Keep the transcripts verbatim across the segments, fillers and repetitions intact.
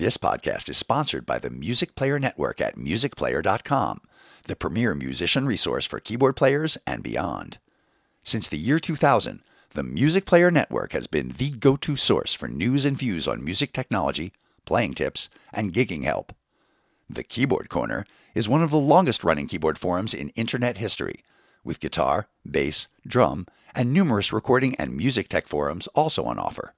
This podcast is sponsored by the Music Player Network at music player dot com, the premier musician resource for keyboard players and beyond. Since the year two thousand, the Music Player Network has been the go-to source for news and views on music technology, playing tips, and gigging help. The Keyboard Corner is one of the longest-running keyboard forums in internet history, with guitar, bass, drum, and numerous recording and music tech forums also on offer.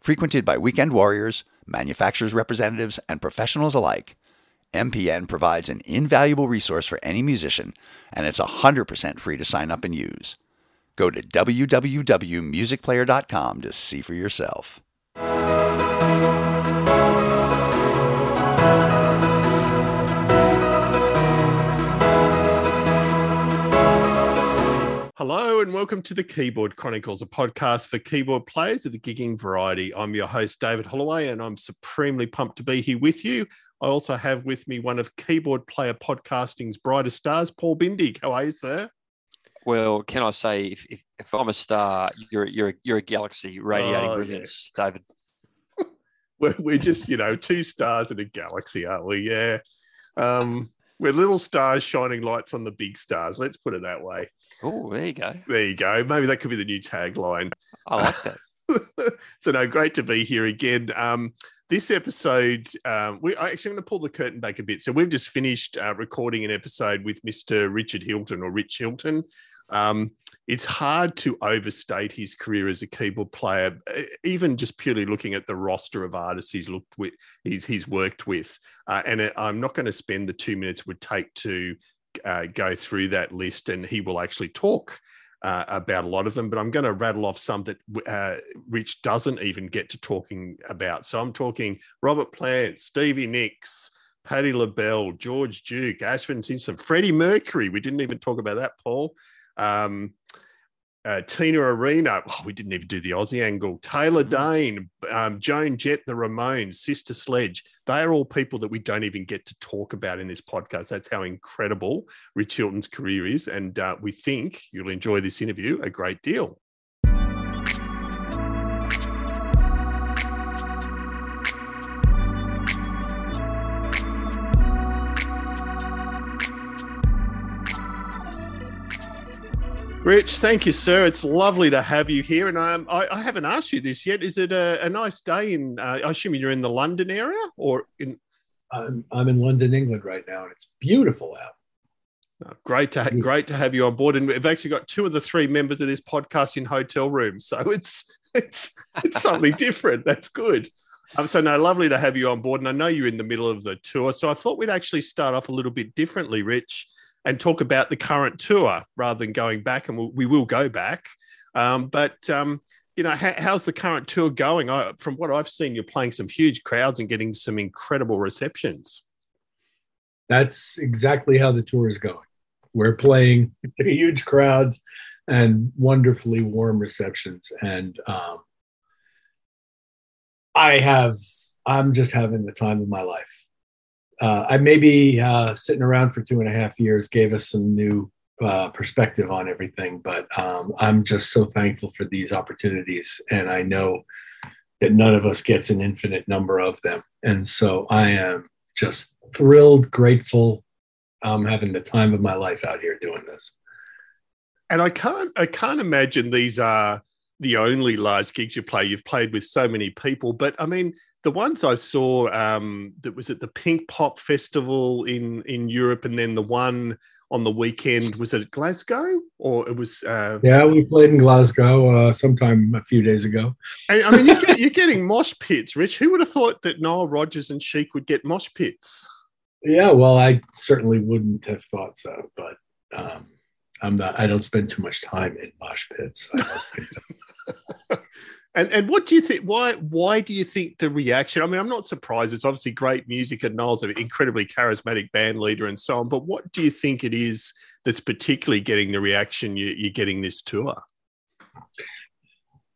Frequented by weekend warriors, manufacturers' representatives, and professionals alike, M P N provides an invaluable resource for any musician, and it's one hundred percent free to sign up and use. Go to w w w dot music player dot com to see for yourself. Hello and welcome to the Keyboard Chronicles, a podcast for keyboard players of the gigging variety. I'm your host, David Holloway, and I'm supremely pumped to be here with you. I also have with me one of keyboard player podcasting's brightest stars, Paul Bindig. How are you, sir? Well, can I say, if if, if I'm a star, you're you're you're a galaxy radiating oh, brilliance, yeah. David. we're, we're just, you know, two stars in a galaxy, aren't we? Yeah. Um, we're little stars shining lights on the big stars. Let's put it that way. Oh, there you go. There you go. Maybe that could be the new tagline. I like that. So, no, great to be here again. Um, this episode, um, we I actually going to pull the curtain back a bit. So we've just finished uh, recording an episode with Mister Richard Hilton or Rich Hilton. Um, it's hard to overstate his career as a keyboard player, even just purely looking at the roster of artists he's looked with, he's, he's worked with. Uh, and I'm not going to spend the two minutes it would take to Uh, go through that list, and he will actually talk uh, about a lot of them, but I'm going to rattle off some that uh, Rich doesn't even get to talking about. So I'm talking Robert Plant, Stevie Nicks, Patti LaBelle, George Duke, Ashvin Simpson, Freddie Mercury. We didn't even talk about that, Paul. Um, uh, Tina Arena. Oh, we didn't even do the Aussie angle. Taylor Dane, um, Joan Jett, the Ramones, Sister Sledge. They are all people that we don't even get to talk about in this podcast. That's how incredible Rich Hilton's career is. And uh, we think you'll enjoy this interview a great deal. Rich, thank you, sir. It's lovely to have you here. And um, I, I haven't asked you this yet. Is it a, a nice day in, uh, I assume you're in the London area or in? I'm, I'm in London, England right now, and it's beautiful out. Oh, great to ha- great to have you on board. And we've actually got two of the three members of this podcast in hotel rooms. So it's, it's, it's something different. That's good. Um, so, no, lovely to have you on board. And I know you're in the middle of the tour. So I thought we'd actually start off a little bit differently, Rich, and talk about the current tour rather than going back, and we'll, we will go back. Um, but, um, you know, how, how's the current tour going? I, from what I've seen, you're playing some huge crowds and getting some incredible receptions. That's exactly how the tour is going. We're playing huge crowds and wonderfully warm receptions. And um, I have, I'm just having the time of my life. Uh, I maybe uh, sitting around for two and a half years gave us some new uh, perspective on everything, but um, I'm just so thankful for these opportunities, and I know that none of us gets an infinite number of them. And so I am just thrilled, grateful. I'm having the time of my life out here doing this. And I can't, I can't imagine these are the only large gigs you play. You've played with so many people, but I mean, the ones I saw um, that was at the Pink Pop Festival in, in Europe, and then the one on the weekend, was it Glasgow or it was? Uh, yeah, we played in Glasgow uh, sometime a few days ago. And, I mean, you're, get, you're getting mosh pits, Rich. Who would have thought that Nile Rodgers and Chic would get mosh pits? Yeah, well, I certainly wouldn't have thought so, but um, I'm not. I don't spend too much time in mosh pits, I must think. And and what do you think? Why why do you think the reaction? I mean, I'm not surprised. It's obviously great music, and Niall's an incredibly charismatic band leader and so on. But what do you think it is that's particularly getting the reaction you, you're getting this tour?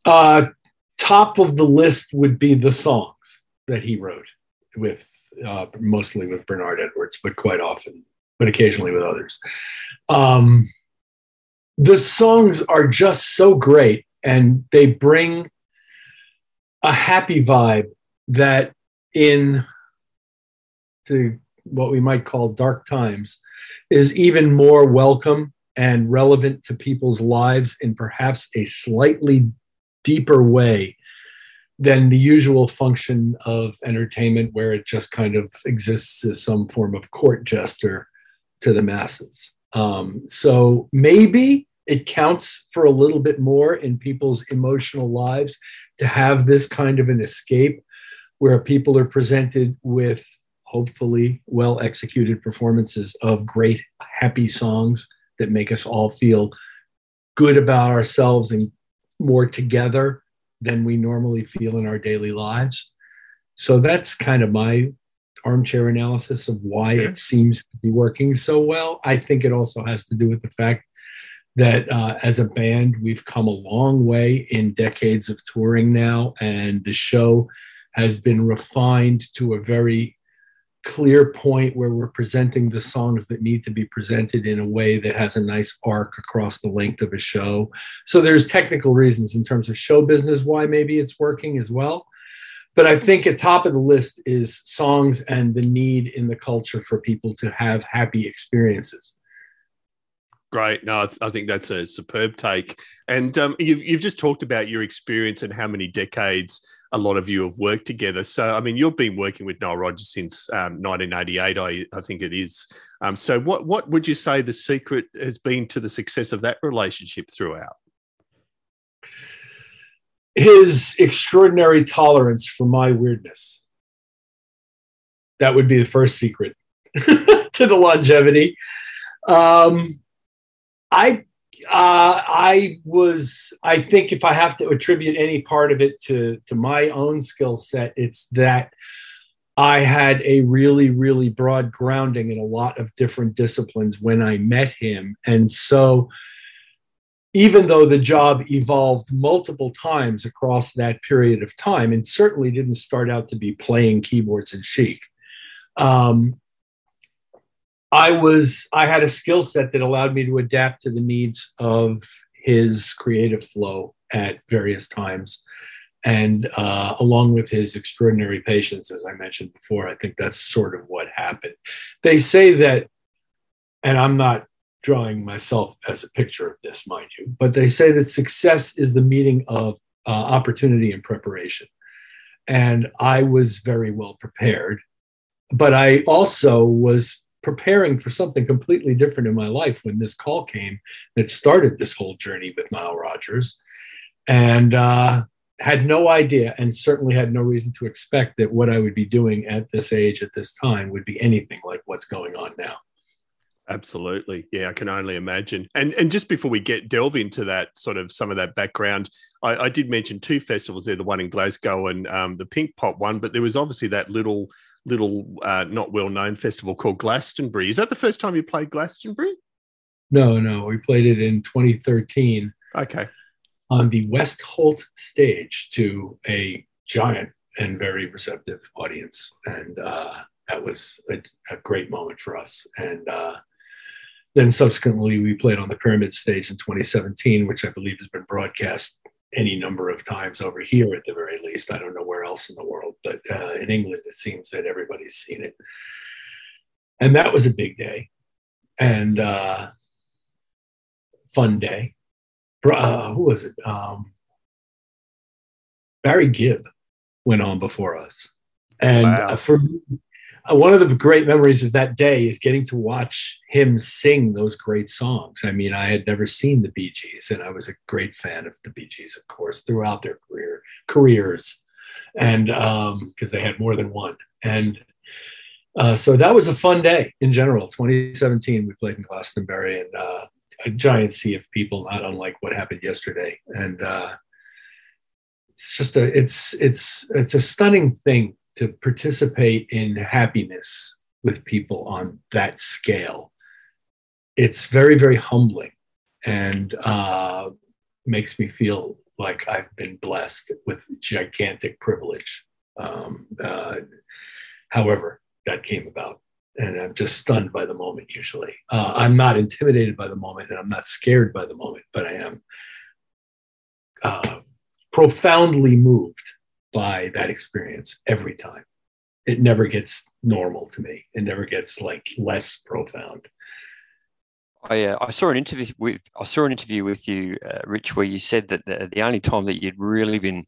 Uh, top of the list would be the songs that he wrote, with uh, mostly with Bernard Edwards, but quite often, but occasionally with others. Um, the songs are just so great, and they bring a happy vibe that in to what we might call dark times is even more welcome and relevant to people's lives in perhaps a slightly deeper way than the usual function of entertainment, where it just kind of exists as some form of court jester to the masses. Um, so maybe it counts for a little bit more in people's emotional lives to have this kind of an escape where people are presented with hopefully well-executed performances of great, happy songs that make us all feel good about ourselves and more together than we normally feel in our daily lives. So that's kind of my armchair analysis of why it seems to be working so well. I think it also has to do with the fact that uh, as a band, we've come a long way in decades of touring now, and the show has been refined to a very clear point where we're presenting the songs that need to be presented in a way that has a nice arc across the length of a show. So there's technical reasons in terms of show business why maybe it's working as well. But I think at top of the list is songs and the need in the culture for people to have happy experiences. Great. No, I, th- I think that's a superb take. And um, you've, you've just talked about your experience and how many decades a lot of you have worked together. So, I mean, you've been working with Nile Rodgers since um, nineteen eighty-eight, I, I think it is. Um, so what, what would you say the secret has been to the success of that relationship throughout? His extraordinary tolerance for my weirdness. That would be the first secret to the longevity. Um, I uh, I was I think if I have to attribute any part of it to to my own skill set, it's that I had a really, really broad grounding in a lot of different disciplines when I met him. And so even though the job evolved multiple times across that period of time, and certainly didn't start out to be playing keyboards and Chic, um, I was I had a skill set that allowed me to adapt to the needs of his creative flow at various times, and uh, along with his extraordinary patience, as I mentioned before, I think that's sort of what happened. They say that, and I'm not drawing myself as a picture of this, mind you, but they say that success is the meeting of uh, opportunity and preparation. And I was very well prepared, but I also was preparing for something completely different in my life when this call came that started this whole journey with Nile Rodgers, and uh, had no idea, and certainly had no reason to expect that what I would be doing at this age, at this time, would be anything like what's going on now. Absolutely. Yeah, I can only imagine. And and just before we get delve into that sort of some of that background, I, I did mention two festivals there, the one in Glasgow and um, the Pink Pop one, but there was obviously that little, little uh, not well-known festival called Glastonbury. Is that the first time you played Glastonbury? No, no. We played it in twenty thirteen. Okay. On the West Holt stage to a giant and very receptive audience. And uh, that was a, a great moment for us. And uh, then subsequently, we played on the Pyramid stage in twenty seventeen, which I believe has been broadcast any number of times over here at the very least. I don't know where else in the world, but uh, in England, it seems that everybody's seen it. And that was a big day and uh, fun day. Uh, who was it? Um, Barry Gibb went on before us. And wow. uh, for me, one of the great memories of that day is getting to watch him sing those great songs. I mean, I had never seen the Bee Gees, and I was a great fan of the Bee Gees, of course, throughout their career careers, and um, because they had more than one. And uh, so that was a fun day in general. twenty seventeen, we played in Glastonbury, and uh, a giant sea of people, not unlike what happened yesterday. And uh, it's just a it's it's it's a stunning thing to participate in happiness with people on that scale. It's very, very humbling, and uh, makes me feel like I've been blessed with gigantic privilege. Um, uh, however, that came about, and I'm just stunned by the moment usually. Uh, I'm not intimidated by the moment, and I'm not scared by the moment, but I am uh, profoundly moved by that experience every time. it never gets normal to me. It never gets like less profound. I uh, I saw an interview with I saw an interview with you, uh, Rich, where you said that the, the only time that you'd really been,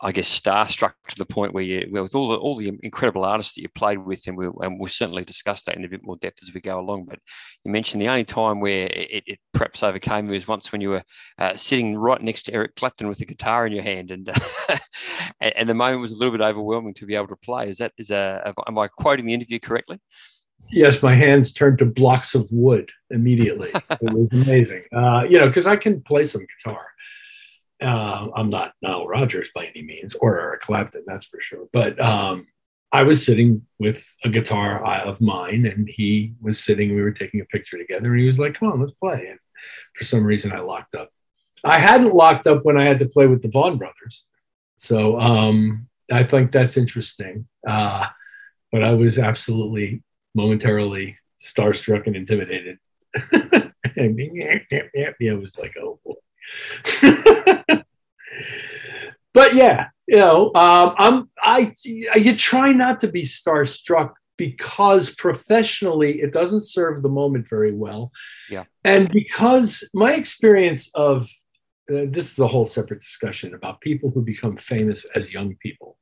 I guess, starstruck to the point where you, where with all the all the incredible artists that you played with, and we'll and we'll certainly discuss that in a bit more depth as we go along. But you mentioned the only time where it, it perhaps overcame you was once when you were uh, sitting right next to Eric Clapton with a guitar in your hand, and uh, and the moment was a little bit overwhelming to be able to play. Is that is a am I quoting the interview correctly? Yes, my hands turned to blocks of wood immediately. It was amazing, uh, you know, because I can play some guitar. Uh, I'm not Nile Rodgers by any means, or Eric Clapton, that's for sure. But um, I was sitting with a guitar of mine, and he was sitting. We were taking a picture together, and he was like, "Come on, let's play." And for some reason, I locked up. I hadn't locked up when I had to play with the Vaughan Brothers, so um, I think that's interesting. Uh, but I was absolutely momentarily starstruck and intimidated. And it was like, oh boy. But yeah, you know, um, I'm, I, you try not to be starstruck because professionally it doesn't serve the moment very well. Yeah. And because my experience of, uh, this is a whole separate discussion about people who become famous as young people,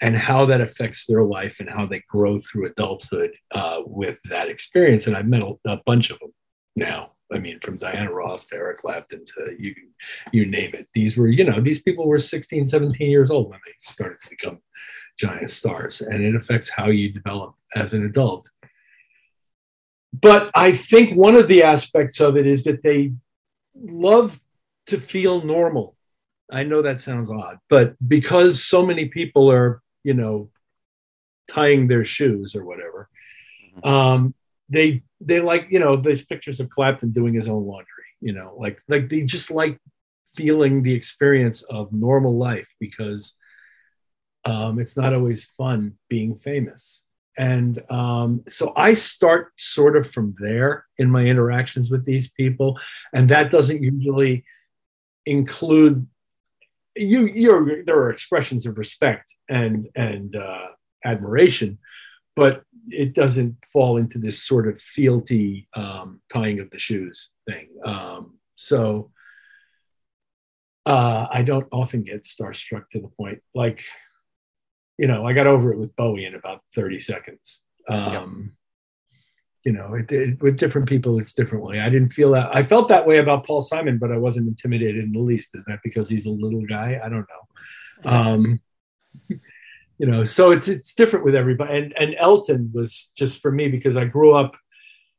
and how that affects their life and how they grow through adulthood uh, with that experience. And I've met a, a bunch of them now. I mean, from Diana Ross to Eric Clapton to you, you name it. These were, you know, these people were sixteen, seventeen years old when they started to become giant stars. And it affects how you develop as an adult. But I think one of the aspects of it is that they love to feel normal. I know that sounds odd, but because so many people are, you know, tying their shoes or whatever. Um, they, they like, you know, there's pictures of Clapton doing his own laundry, you know, like, like they just like feeling the experience of normal life because um, it's not always fun being famous. And um, so I start sort of from there in my interactions with these people. And that doesn't usually include you, you're, there are expressions of respect and, and uh, admiration, but it doesn't fall into this sort of fealty um, tying of the shoes thing. Um, so uh, I don't often get starstruck to the point, like, you know, I got over it with Bowie in about thirty seconds. Um, yep. You know, it, it, with different people, it's differently. I didn't feel that. I felt that way about Paul Simon, but I wasn't intimidated in the least. Is that because he's a little guy? I don't know. Um, you know, so it's it's different with everybody. And and Elton was just for me because I grew up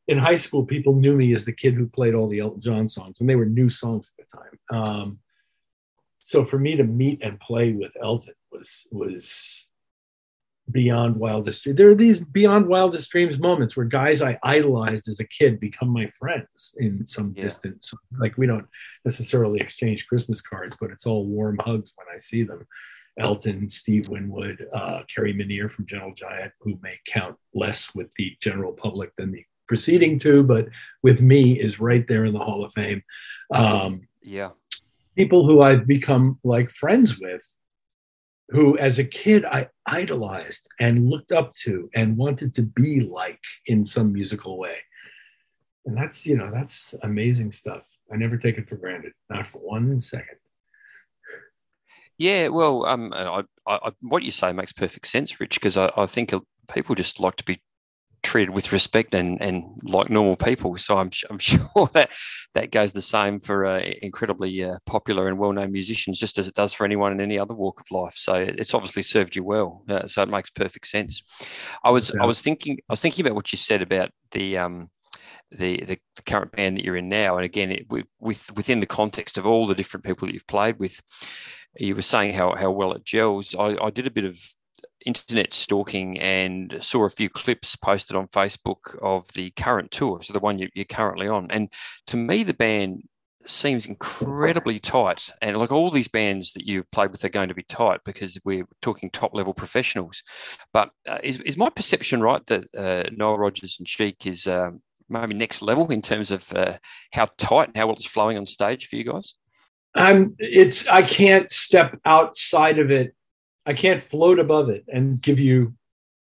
in high school. People knew me as the kid who played all the Elton John songs, and they were new songs at the time. Um, so for me to meet and play with Elton was was. Beyond wildest there are these beyond wildest dreams moments where guys I idolized as a kid become my friends in some yeah. distance. Like we don't necessarily exchange Christmas cards, but it's all warm hugs when I see them. Elton, Steve Winwood, uh, Kerry Minnear from Gentle Giant, who may count less with the general public than the preceding two, but with me is right there in the Hall of Fame. Um, yeah, people who I've become like friends with, who as a kid I idolized and looked up to and wanted to be like in some musical way. And that's, you know, that's amazing stuff. I never take it for granted, not for one second. Yeah, well, um, I, I, what you say makes perfect sense, Rich, because I, I think people just like to be treated with respect and and like normal people. So I'm I'm sure that that goes the same for uh, incredibly uh, popular and well-known musicians, just as it does for anyone in any other walk of life. So it's obviously served you well. Uh, so it makes perfect sense. I was yeah. I was thinking I was thinking about what you said about the um the the current band that you're in now, and again it, with within the context of all the different people that you've played with, you were saying how how well it gels. I, I did a bit of internet stalking and saw a few clips posted on Facebook of the current tour, so the one you, you're currently on. And to me, the band seems incredibly tight. And like all these bands that you've played with are going to be tight because we're talking top-level professionals. But uh, is, is my perception right that uh, Nile Rodgers and Chic is uh, maybe next level in terms of uh, how tight and how well it's flowing on stage for you guys? Um, it's I can't step outside of it. I can't float above it and give you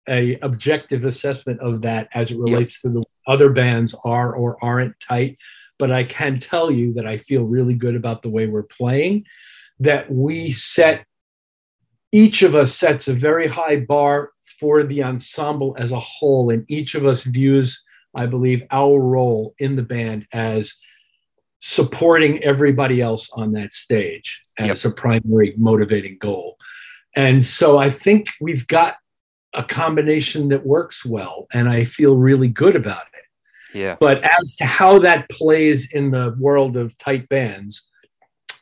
a objective assessment of that as it relates yep. to the other bands are or aren't tight. But I can tell you that I feel really good about the way we're playing, that we set, each of us sets a very high bar for the ensemble as a whole. And each of us views, I believe, our role in the band as supporting everybody else on that stage as yep. a primary motivating goal. And so I think we've got a combination that works well, and I feel really good about it. Yeah. But as to how that plays in the world of tight bands,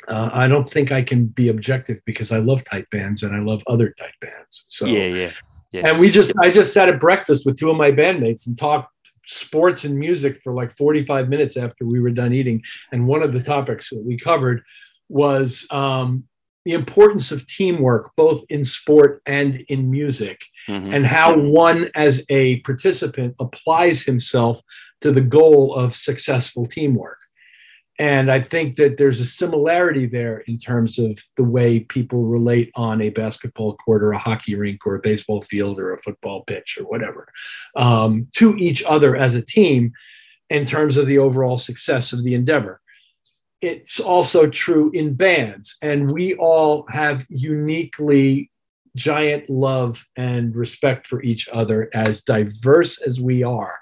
uh, I don't think I can be objective because I love tight bands and I love other tight bands. So yeah, yeah, yeah. And we just—I just sat at breakfast with two of my bandmates and talked sports and music for like forty-five minutes after we were done eating. And one of the topics that we covered was um, the importance of teamwork, both in sport and in music, mm-hmm. and how one as a participant applies himself to the goal of successful teamwork. And I think that there's a similarity there in terms of the way people relate on a basketball court or a hockey rink or a baseball field or a football pitch or whatever, um, to each other as a team in terms of the overall success of the endeavor. It's also true in bands, and we all have uniquely giant love and respect for each other, as diverse as we are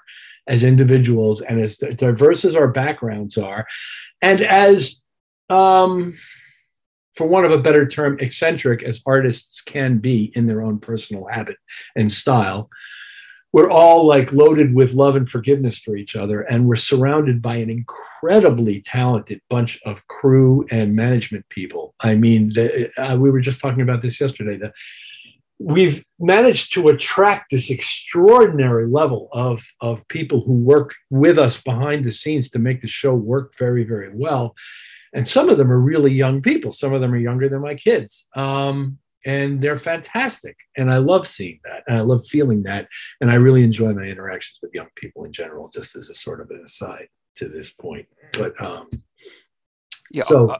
as individuals and as diverse as our backgrounds are, and as, um, for want of a better term, eccentric as artists can be in their own personal habit and style. We're all like loaded with love and forgiveness for each other. And we're surrounded by an incredibly talented bunch of crew and management people. I mean, the, uh, we were just talking about this yesterday. The, we've managed to attract this extraordinary level of, of people who work with us behind the scenes to make the show work very, very well. And some of them are really young people. Some of them are younger than my kids. Um, And they're fantastic. And I love seeing that. And I love feeling that. And I really enjoy my interactions with young people in general, just as a sort of an aside to this point. But um, yeah, so uh,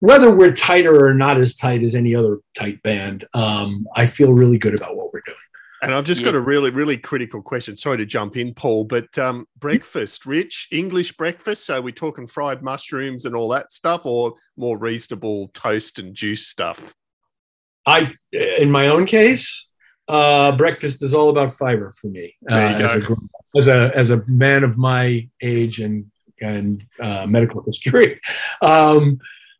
whether we're tighter or not as tight as any other tight band, um, I feel really good about what we're doing. And I've just yeah. got a really, really critical question. Sorry to jump in, Paul, but um, breakfast, Rich, English breakfast. So we're talking fried mushrooms and all that stuff, or more reasonable toast and juice stuff? I, in my own case, uh, breakfast is all about fiber for me. Uh, as, a, as a as a man of my age and and uh, medical history, um,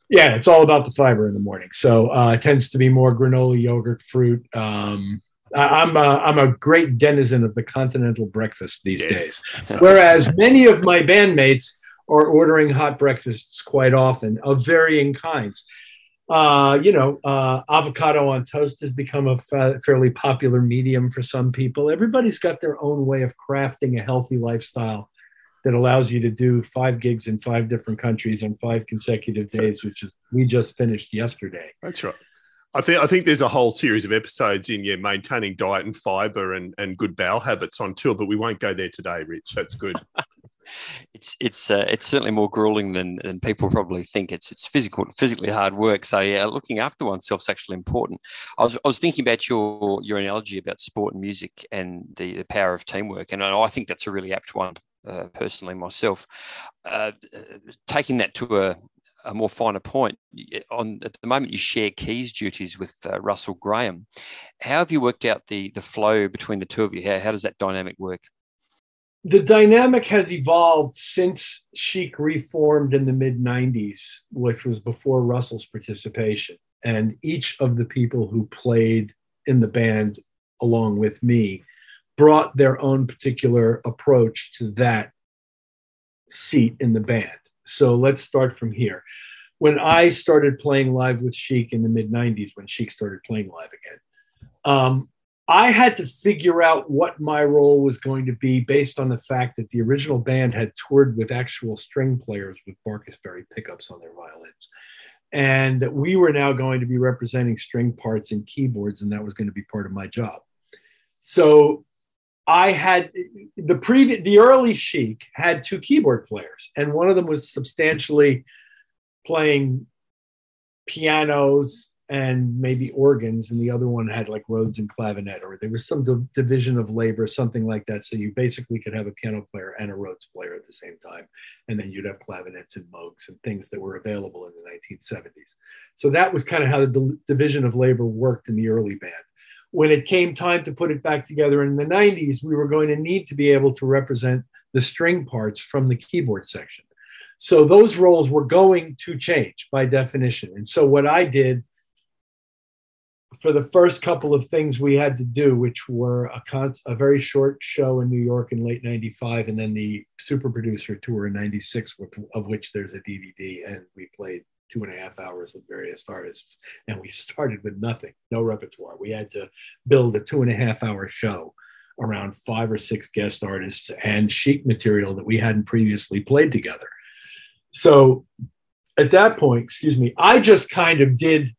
yeah, it's all about the fiber in the morning. So uh, it tends to be more granola, yogurt, fruit. Um, I, I'm a, I'm a great denizen of the continental breakfast these yes. days, whereas many of my bandmates are ordering hot breakfasts quite often of varying kinds. Uh, you know, uh, avocado on toast has become a fa- fairly popular medium for some people. Everybody's got their own way of crafting a healthy lifestyle that allows you to do five gigs in five different countries on five consecutive days, which is we just finished yesterday. That's right. I think I think there's a whole series of episodes in yeah, maintaining diet and fiber and, and good bowel habits on tour, but we won't go there today, Rich. That's good. It's it's uh, it's certainly more grueling than, than people probably think. It's it's physical, physically hard work. So yeah, looking after oneself is actually important. I was I was thinking about your your analogy about sport and music and the, the power of teamwork, and I think that's a really apt one. Uh, personally, myself, uh, taking that to a. a more finer point on at the moment, you share keys duties with uh, Russell Graham. How have you worked out the, the flow between the two of you? How, how does that dynamic work? The dynamic has evolved since Chic reformed in the mid nineties, which was before Russell's participation. And each of the people who played in the band along with me brought their own particular approach to that seat in the band. So let's start from here. When I started playing live with Chic in the mid nineties, when Chic started playing live again, um, I had to figure out what my role was going to be based on the fact that the original band had toured with actual string players with Marcus Berry pickups on their violins, and that we were now going to be representing string parts and keyboards, and that was going to be part of my job. So I had the previous, the early Chic had two keyboard players, and one of them was substantially playing pianos and maybe organs, and the other one had like Rhodes and clavinet, or there was some div- division of labor, something like that. So you basically could have a piano player and a Rhodes player at the same time, and then you'd have clavinets and moogs and things that were available in the nineteen seventies. So that was kind of how the d- division of labor worked in the early band. When it came time to put it back together in the nineties, we were going to need to be able to represent the string parts from the keyboard section. So those roles were going to change by definition. And so what I did for the first couple of things we had to do, which were a, con- a very short show in New York in late ninety-five, and then the Super Producer Tour in ninety-six, which, of which there's a D V D, and we played two and a half hours with various artists, and we started with nothing, no repertoire. We had to build a two and a half hour show around five or six guest artists and Chic material that we hadn't previously played together. So at that point, excuse me, I just kind of did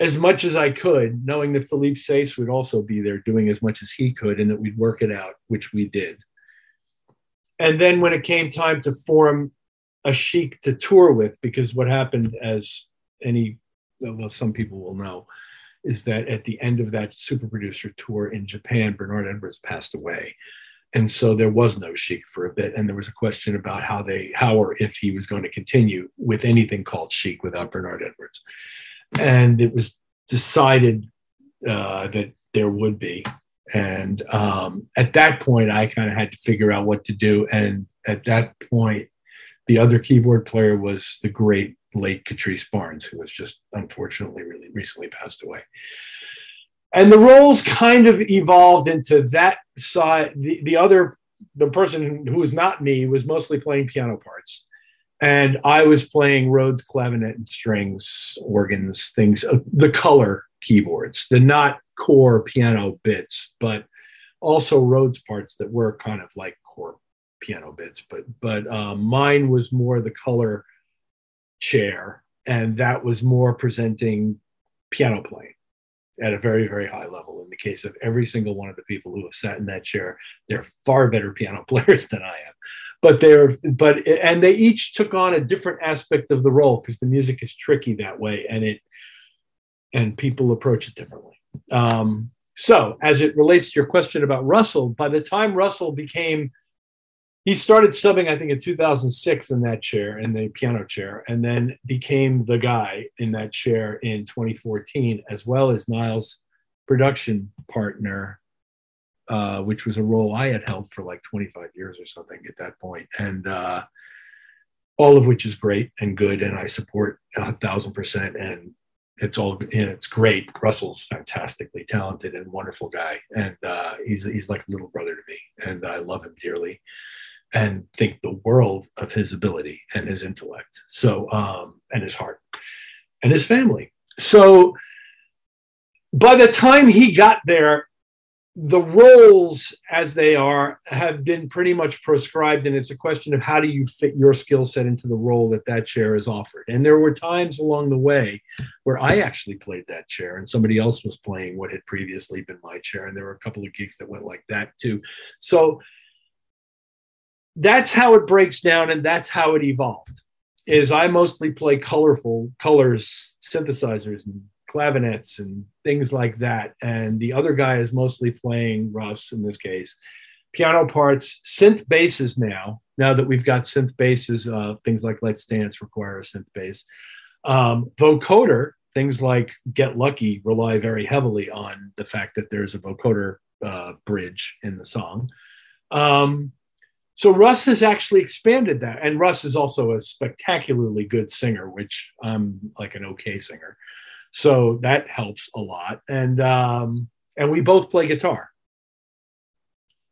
as much as I could, knowing that Philippe Sace would also be there doing as much as he could, and that we'd work it out, which we did. And then when it came time to form a Chic to tour with, because what happened, as any, well, some people will know, is that at the end of that Super Producer Tour in Japan, Bernard Edwards passed away. And so there was no Chic for a bit. And there was a question about how they, how or if he was going to continue with anything called Chic without Bernard Edwards. And it was decided uh, that there would be. And um, at that point, I kind of had to figure out what to do. And at that point, the other keyboard player was the great late Catrice Barnes, who was just unfortunately really recently passed away. And the roles kind of evolved into that side. The, the other, the person who was not me was mostly playing piano parts. And I was playing Rhodes, clavinet and strings, organs, things, uh, the color keyboards, the not core piano bits, but also Rhodes parts that were kind of like core piano bits, but but uh, mine was more the color chair, and that was more presenting piano playing at a very, very high level. In the case of every single one of the people who have sat in that chair, they're far better piano players than I am. But they're but and they each took on a different aspect of the role, because the music is tricky that way, and it and people approach it differently. Um, so as it relates to your question about Russell, by the time Russell became He started subbing, I think, in two thousand six in that chair, in the piano chair, and then became the guy in that chair in twenty fourteen, as well as Nile's production partner, uh, which was a role I had held for like twenty-five years or something at that point. And uh, all of which is great and good, and I support a thousand percent, and it's all and it's great. Russell's fantastically talented and wonderful guy, and uh, he's he's like a little brother to me, and I love him dearly and think the world of his ability and his intellect. So, um, and his heart and his family. So by the time he got there, the roles as they are have been pretty much prescribed. And it's a question of how do you fit your skill set into the role that that chair is offered. And there were times along the way where I actually played that chair and somebody else was playing what had previously been my chair. And there were a couple of gigs that went like that too. So that's how it breaks down, and that's how it evolved. Is I mostly play colorful colors, synthesizers, and clavinets and things like that, and the other guy is mostly playing, Russ in this case, piano parts, synth basses. Now, now that we've got synth basses, uh, things like Let's Dance require a synth bass. Um, vocoder, things like Get Lucky rely very heavily on the fact that there's a vocoder uh, bridge in the song. Um, So Russ has actually expanded that. And Russ is also a spectacularly good singer, which I'm like an okay singer. So that helps a lot. And um, and we both play guitar.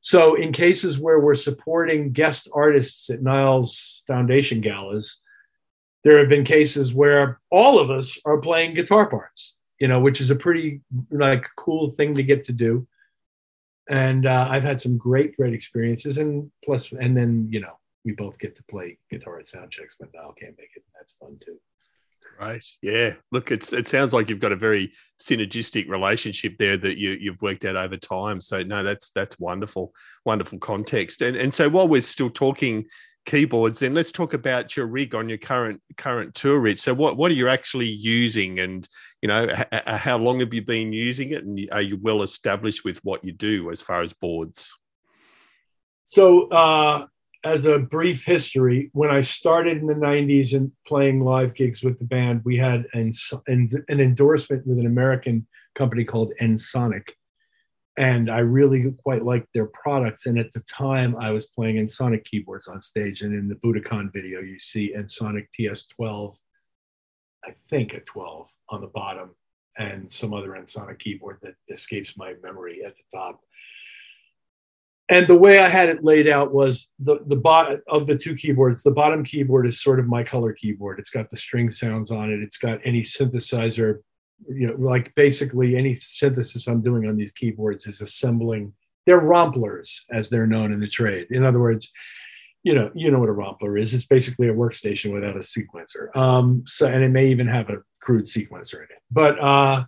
So in cases where we're supporting guest artists at Nile's Foundation Galas, there have been cases where all of us are playing guitar parts, you know, which is a pretty like cool thing to get to do. And uh, I've had some great, great experiences, and plus, and then you know, we both get to play guitar at sound checks when Nile can't make it. And that's fun too. Right? Yeah. Look, it's it sounds like you've got a very synergistic relationship there that you you've worked out over time. So no, that's that's wonderful, wonderful context. And and so while we're still talking keyboards, then let's talk about your rig on your current current tour, Rich. So what, what are you actually using, and, you know, h- how long have you been using it, and are you well established with what you do as far as boards? So uh, as a brief history, when I started in the nineties and playing live gigs with the band, we had an, an endorsement with an American company called Ensoniq. And I really quite liked their products. And at the time, I was playing Ensoniq keyboards on stage. And in the Budokan video, you see Ensoniq T S twelve, I think a twelve on the bottom, and some other Ensoniq keyboard that escapes my memory at the top. And the way I had it laid out was the, the bottom of the two keyboards. The bottom keyboard is sort of my color keyboard. It's got the string sounds on it. It's got any synthesizer. You know, like basically any synthesis I'm doing on these keyboards is assembling. They're romplers, as they're known in the trade. In other words, you know, you know what a rompler is. It's basically a workstation without a sequencer. Um, so, and it may even have a crude sequencer in it. But uh,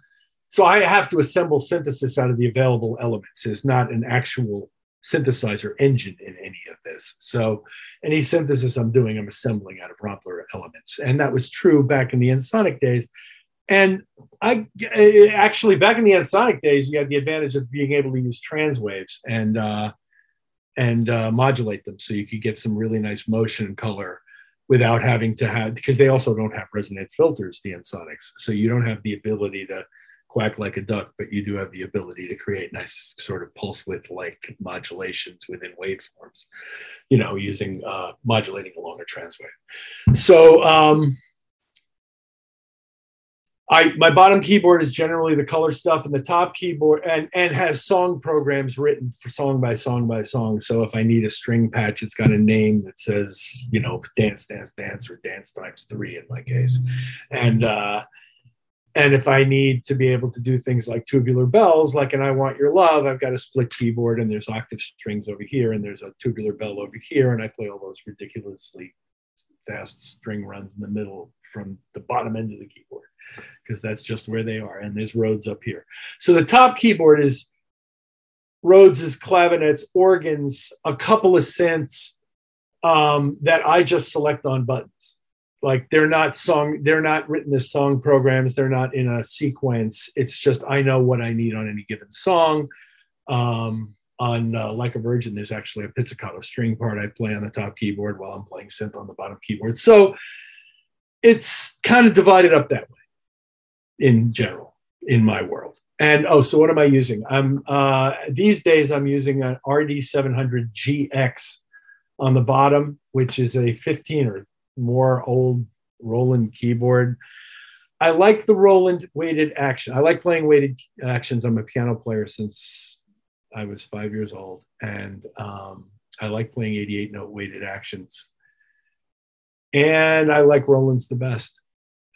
so I have to assemble synthesis out of the available elements. There's not an actual synthesizer engine in any of this. So any synthesis I'm doing, I'm assembling out of rompler elements. And that was true back in the Ensoniq days. And I actually, back in the Ensoniq days, you had the advantage of being able to use trans waves and uh, and uh, modulate them, so you could get some really nice motion and color without having to have, because they also don't have resonant filters, the Ensoniqs. So you don't have the ability to quack like a duck, but you do have the ability to create nice sort of pulse width like modulations within waveforms, you know, using uh, modulating along a trans wave. So. Um, I, my bottom keyboard is generally the color stuff, and the top keyboard and, and has song programs written for song by song by song. So if I need a string patch, it's got a name that says, you know, dance, dance, dance, or dance times three in my case. And, uh, and if I need to be able to do things like tubular bells, like in I Want Your Love, I've got a split keyboard and there's octave strings over here and there's a tubular bell over here. And I play all those ridiculously fast string runs in the middle from the bottom end of the keyboard, because that's just where they are. And there's Rhodes up here. So the top keyboard is Rhodes's clavinets, organs, a couple of synths um, that I just select on buttons. Like they're not song, they're not written as song programs. They're not in a sequence. It's just, I know what I need on any given song. Um, on uh, Like a Virgin, there's actually a pizzicato string part I play on the top keyboard while I'm playing synth on the bottom keyboard. So it's kind of divided up that way, in general, in my world. And, oh, so what am I using? I'm uh, these days I'm using an R D seven hundred G X on the bottom, which is a fifteen or more old Roland keyboard. I like the Roland weighted action. I like playing weighted actions. I'm a piano player since I was five years old. And um, I like playing eighty-eight note weighted actions. And I like Roland's the best.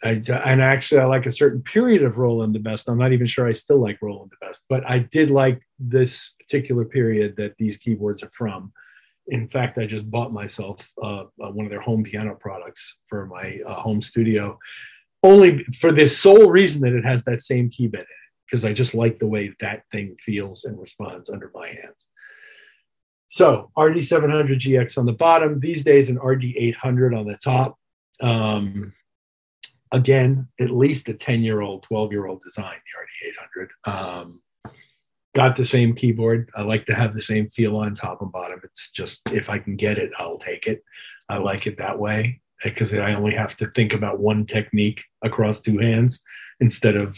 I, and actually, I like a certain period of Roland the best. I'm not even sure I still like Roland the best, but I did like this particular period that these keyboards are from. In fact, I just bought myself uh, one of their home piano products for my uh, home studio, only for the sole reason that it has that same key bit in it, because I just like the way that thing feels and responds under my hands. So R D seven hundred G X on the bottom, these days an R D eight hundred on the top. Um, Again, at least a ten-year-old, twelve-year-old design, the R D eight hundred. Um, got the same keyboard. I like to have the same feel on top and bottom. It's just, if I can get it, I'll take it. I like it that way because I only have to think about one technique across two hands instead of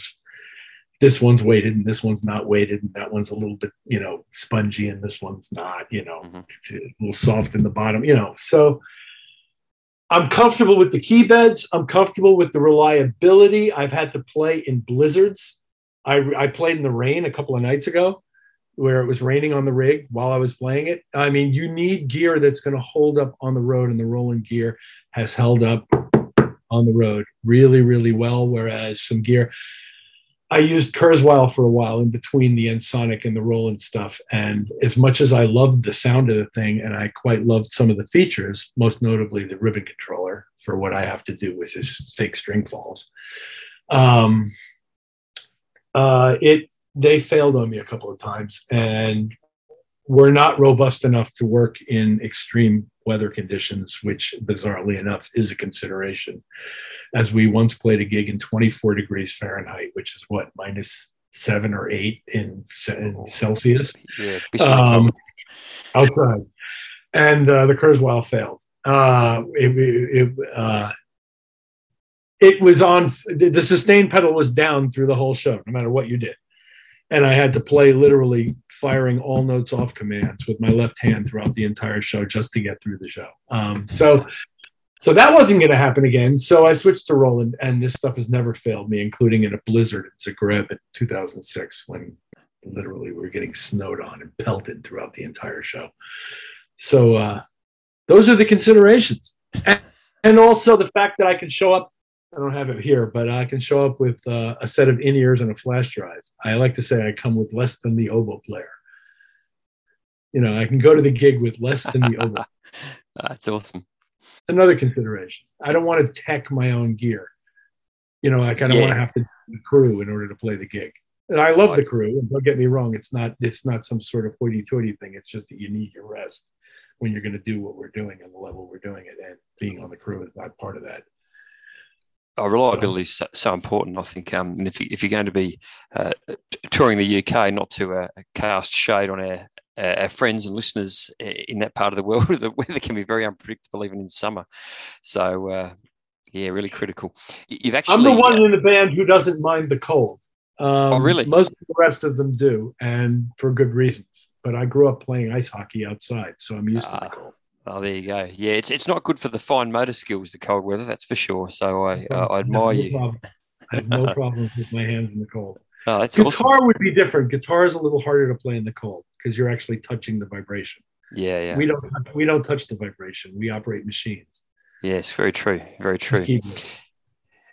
this one's weighted and this one's not weighted and that one's a little bit, you know, spongy and this one's not, you know, mm-hmm. It's a little soft in the bottom, you know. So I'm comfortable with the key beds. I'm comfortable with the reliability. I've had to play in blizzards. I, I played in the rain a couple of nights ago where it was raining on the rig while I was playing it. I mean, you need gear that's going to hold up on the road, and the Roland gear has held up on the road really, really well, whereas some gear... I used Kurzweil for a while in between the Ensoniq and the Roland stuff. And as much as I loved the sound of the thing, and I quite loved some of the features, most notably the ribbon controller for what I have to do with his fake string falls, um, uh, it they failed on me a couple of times. And were not robust enough to work in extreme weather conditions, which bizarrely enough is a consideration, as we once played a gig in twenty-four degrees Fahrenheit, which is what, minus seven or eight in, in Celsius, yeah, um, outside. And uh, the Kurzweil failed. Uh, it, it, uh, it was on, the sustain pedal was down through the whole show, no matter what you did. And I had to play literally firing all notes off commands with my left hand throughout the entire show just to get through the show. Um, so so that wasn't going to happen again. So I switched to Roland, and this stuff has never failed me, including in a blizzard in Zagreb in two thousand six when literally we were getting snowed on and pelted throughout the entire show. So uh, those are the considerations. And, and also the fact that I can show up, I don't have it here, but I can show up with uh, a set of in-ears and a flash drive. I like to say I come with less than the oboe player. You know, I can go to the gig with less than the oboe. That's awesome. It's another consideration. I don't want to tech my own gear. You know, like I don't yeah. want to have to do the crew in order to play the gig. And I love the crew, and don't get me wrong, it's not it's not some sort of hoity-toity thing. It's just that you need your rest when you're going to do what we're doing and the level we're doing it, and being on the crew is not part of that. Our reliability is so, so important, I think. Um, and if, you, if you're going to be uh, touring the U K, not to uh, cast shade on our, uh, our friends and listeners in that part of the world, the weather can be very unpredictable, even in summer. So, uh, yeah, really critical. You've actually I'm the one uh, in the band who doesn't mind the cold. Um, oh, really? Most of the rest of them do, and for good reasons. But I grew up playing ice hockey outside, so I'm used uh, to the cold. Oh, there you go. Yeah, it's it's not good for the fine motor skills, the cold weather, that's for sure. So I uh, I admire no you. Problem. I have no problems with my hands in the cold. Oh, that's Guitar awesome. Would be different. Guitar is a little harder to play in the cold because you're actually touching the vibration. Yeah, yeah. We don't we don't touch the vibration. We operate machines. Yes, very true. Very true.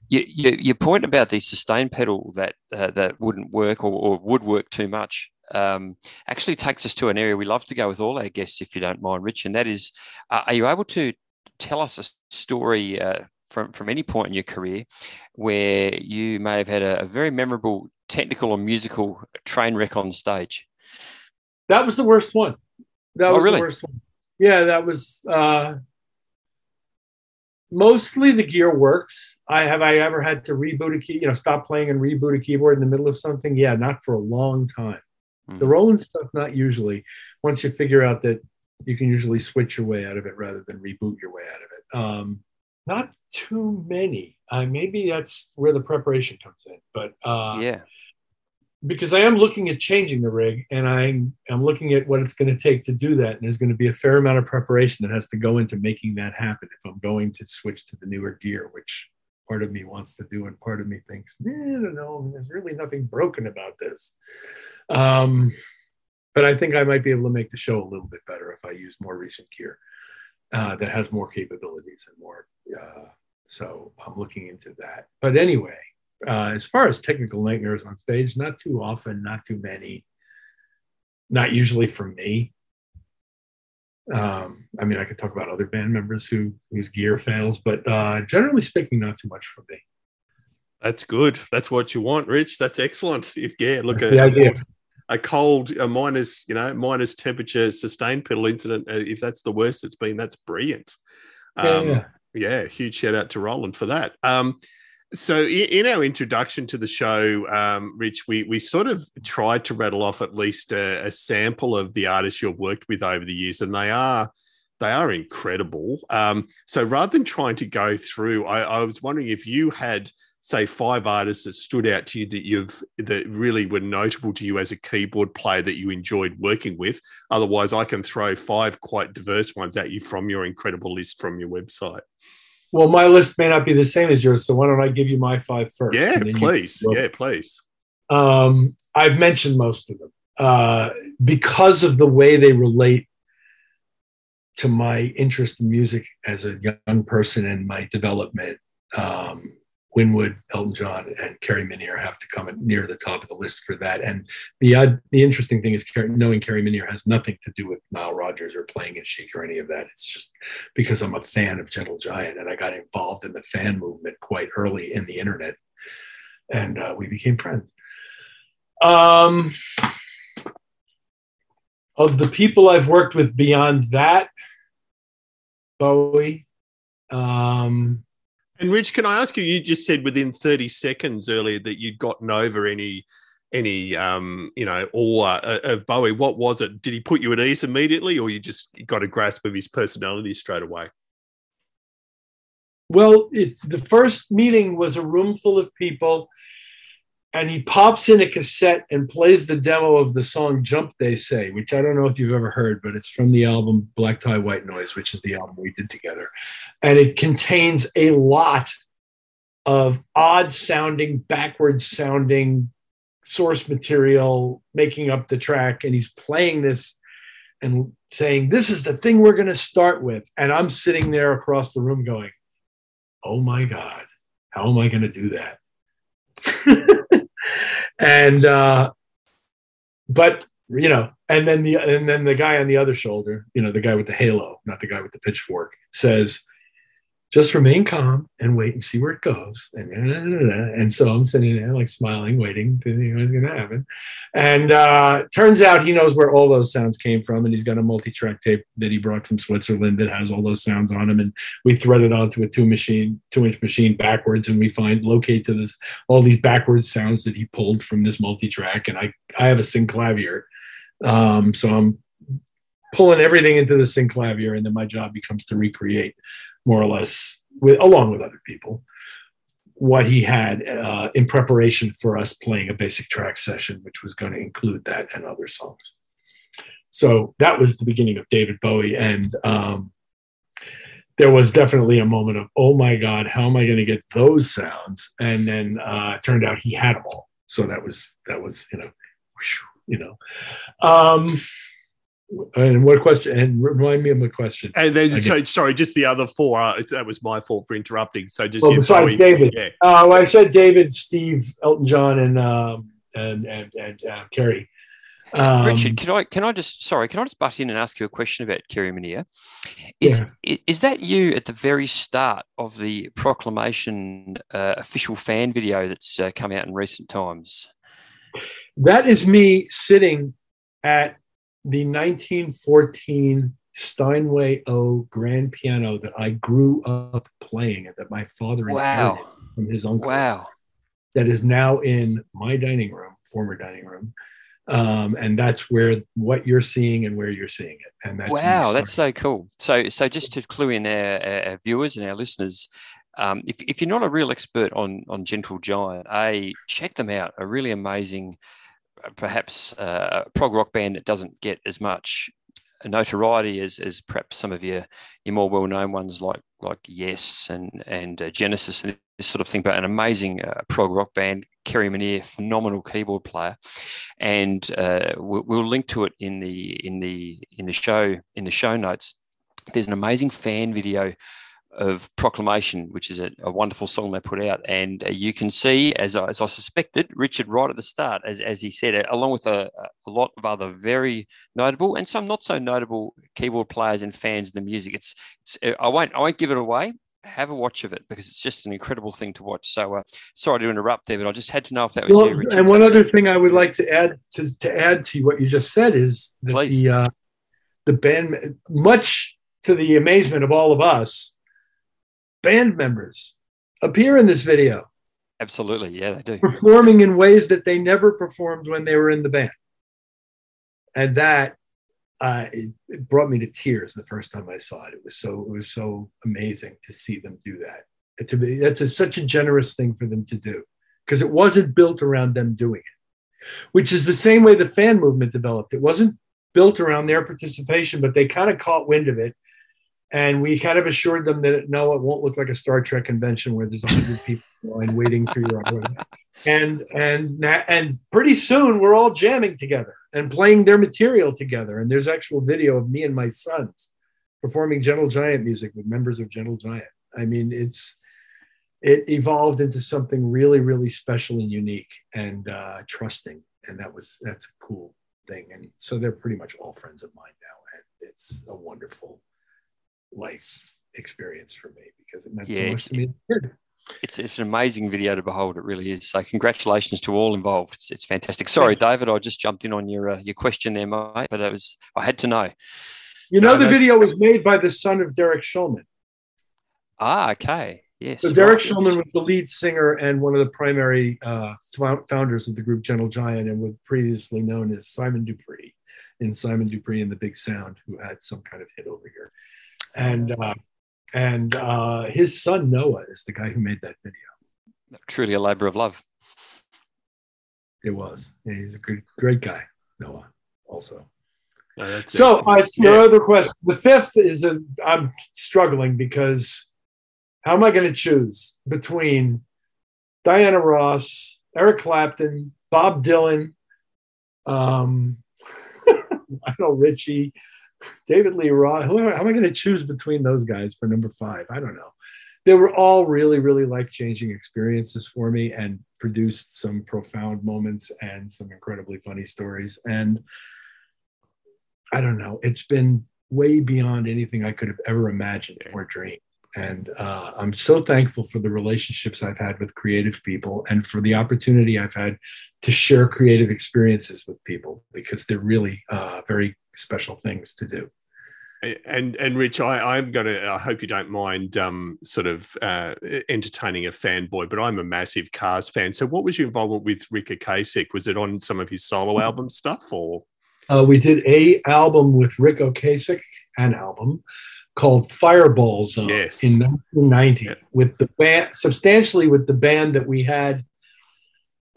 You, you, your point about the sustain pedal that uh, that wouldn't work or, or would work too much. Um, actually takes us to an area we love to go with all our guests, if you don't mind, Rich, and that is, uh, are you able to tell us a story uh, from, from any point in your career where you may have had a, a very memorable technical or musical train wreck on stage? That was the worst one. That oh, was really? the worst one. Yeah, that was uh, mostly the gear works. I have I ever had to reboot a key, you know, stop playing and reboot a keyboard in the middle of something? Yeah, not for a long time. The Roland stuff, not usually. Once you figure out that you can usually switch your way out of it rather than reboot your way out of it. Um, not too many. Uh, maybe that's where the preparation comes in. But uh, yeah, because I am looking at changing the rig, and I'm, I'm looking at what it's going to take to do that. And there's going to be a fair amount of preparation that has to go into making that happen if I'm going to switch to the newer gear, which part of me wants to do and part of me thinks, man, I don't know, there's really nothing broken about this. Um, but I think I might be able to make the show a little bit better if I use more recent gear uh, that has more capabilities and more. Uh, so I'm looking into that. But anyway, uh, as far as technical nightmares on stage, not too often, not too many, not usually for me. Um, I mean, I could talk about other band members who whose gear fails, but uh, generally speaking, not too much for me. That's good. That's what you want, Rich. That's excellent. If yeah, look at a, a cold, a minus, you know, minus temperature sustained pedal incident. If that's the worst it's been, that's brilliant. Um, yeah. yeah, huge shout out to Roland for that. Um, so in, in our introduction to the show, um, Rich, we we sort of tried to rattle off at least a, a sample of the artists you've worked with over the years, and they are they are incredible. Um, so rather than trying to go through, I, I was wondering if you had, say, five artists that stood out to you that you've that really were notable to you as a keyboard player that you enjoyed working with. Otherwise, I can throw five quite diverse ones at you from your incredible list from your website. Well, my list may not be the same as yours, so why don't I give you my five first? Yeah, please. You- yeah, please. Um, I've mentioned most of them uh, because of the way they relate to my interest in music as a young person and my development. Um, Winwood, Elton John, and Kerry Minnear have to come near the top of the list for that. And the uh, the interesting thing is knowing Kerry Minnear has nothing to do with Nile Rodgers or playing at Chic or any of that. It's just because I'm a fan of Gentle Giant, and I got involved in the fan movement quite early in the internet, and uh, we became friends. Um, Of the people I've worked with beyond that, Bowie. Um, and Rich, can I ask you, you just said within thirty seconds earlier that you'd gotten over any, any um, you know, awe of Bowie. What was it? Did he put you at ease immediately, or you just got a grasp of his personality straight away? Well, it, the first meeting was a room full of people, and he pops in a cassette and plays the demo of the song Jump They Say, which I don't know if you've ever heard, but it's from the album Black Tie White Noise, which is the album we did together. And it contains a lot of odd-sounding, backwards-sounding source material making up the track, and he's playing this and saying, this is the thing we're going to start with. And I'm sitting there across the room going, oh, my God, how am I going to do that? and uh but you know and then the and then the guy on the other shoulder, you know the guy with the halo, not the guy with the pitchfork, says just remain calm and wait and see where it goes, and and so I'm sitting there like smiling, waiting to see what's gonna happen. And uh turns out he knows where all those sounds came from, and he's got a multi-track tape that he brought from Switzerland that has all those sounds on him, and we thread it onto a two machine two inch machine backwards, and we find locate to this all these backwards sounds that he pulled from this multi-track. And I I have a Synclavier, um so I'm pulling everything into the Synclavier, and then my job becomes to recreate more or less, with, along with other people, what he had uh, in preparation for us playing a basic track session, which was going to include that and other songs. So that was the beginning of David Bowie. And um, there was definitely a moment of, oh my God, how am I going to get those sounds? And then uh, it turned out he had them all. So that was, that was, you know, whoosh, you know, um, and what question? And remind me of my question. And then, so, sorry, just the other four. Uh, that was my fault for interrupting. So just well, besides Bowie, David, yeah. uh, well, I said David, Steve, Elton John, and um, and and, and uh, Kerry. Um, Richard, can I can I just sorry? Can I just butt in and ask you a question about Kerry Minnear? Is yeah. is that you at the very start of the Proclamation uh, official fan video that's uh, come out in recent times? That is me sitting at the nineteen fourteen Steinway O grand piano that I grew up playing, and that my father inherited wow. from his uncle. Wow! That is now in my dining room, former dining room, um, and that's where what you're seeing and where you're seeing it. And that's wow, that's so cool. So, so just to clue in our, our viewers and our listeners, um, if if you're not a real expert on on Gentle Giant, a check them out. A really amazing. Perhaps uh, a prog rock band that doesn't get as much notoriety as, as perhaps some of your your more well known ones like like Yes and and uh, Genesis and this sort of thing, but an amazing uh, prog rock band. Kerry Minnear, phenomenal keyboard player, and uh, we'll, we'll link to it in the in the in the show in the show notes. There's an amazing fan video of Proclamation, which is a, a wonderful song they put out. And uh, you can see, as I, as I suspected, Richard right at the start, as, as he said, along with a, a lot of other very notable and some not so notable keyboard players and fans of the music. It's, it's I won't I won't give it away. Have a watch of it, because it's just an incredible thing to watch. So uh, sorry to interrupt there, but I just had to know if that was well, you, Richard. And one other thing I would like to add to, to add to what you just said is that Please. the uh, the band, much to the amazement of all of us, band members appear in this video. Absolutely. Yeah, they do. Performing in ways that they never performed when they were in the band. And that uh, it, it brought me to tears the first time I saw it. It was so, it was so amazing to see them do that. It, to be, that's a, such a generous thing for them to do, because it wasn't built around them doing it, which is the same way the fan movement developed. It wasn't built around their participation, but they kind of caught wind of it. And we kind of assured them that, no, it won't look like a Star Trek convention where there's one hundred people in waiting for your audience. And, and, and pretty soon we're all jamming together and playing their material together. And there's actual video of me and my sons performing Gentle Giant music with members of Gentle Giant. I mean, it's it evolved into something really, really special and unique and uh, trusting. And that was that's a cool thing. And so they're pretty much all friends of mine now. And it's a wonderful life experience for me, because it meant yeah, so much to me. It's it's an amazing video to behold. It really is. So congratulations to all involved. It's, it's fantastic. Sorry, David, I just jumped in on your uh, your question there, mate. But it was I had to know. You know, no, the video was made by the son of Derek Shulman. Ah, okay. Yes. So Derek right, Shulman yes. was the lead singer and one of the primary uh, founders of the group Gentle Giant, and was previously known as Simon Dupree in Simon Dupree and the Big Sound, who had some kind of hit over here. And uh, and uh, his son, Noah, is the guy who made that video. Truly a labor of love. It was. He's a great, great guy, Noah, also. No, so uh, your yeah. other question, the fifth is a, I'm struggling because how am I going to choose between Diana Ross, Eric Clapton, Bob Dylan, um, Lionel Richie, David Lee Roth? Who am I, how am I going to choose between those guys for number five? I don't know. They were all really, really life-changing experiences for me and produced some profound moments and some incredibly funny stories. And I don't know. It's been way beyond anything I could have ever imagined or dreamed. And uh, I'm so thankful for the relationships I've had with creative people and for the opportunity I've had to share creative experiences with people, because they're really uh, very special things to do. And and Rich, I, I'm gonna. I hope you don't mind um, sort of uh, entertaining a fanboy, but I'm a massive Cars fan. So, what was your involvement with Rick Ocasek? Was it on some of his solo album stuff, or? Uh, we did a album with Rick Ocasek, an album called Fireball Zone yes. in nineteen ninety, yeah. with the band, substantially with the band that we had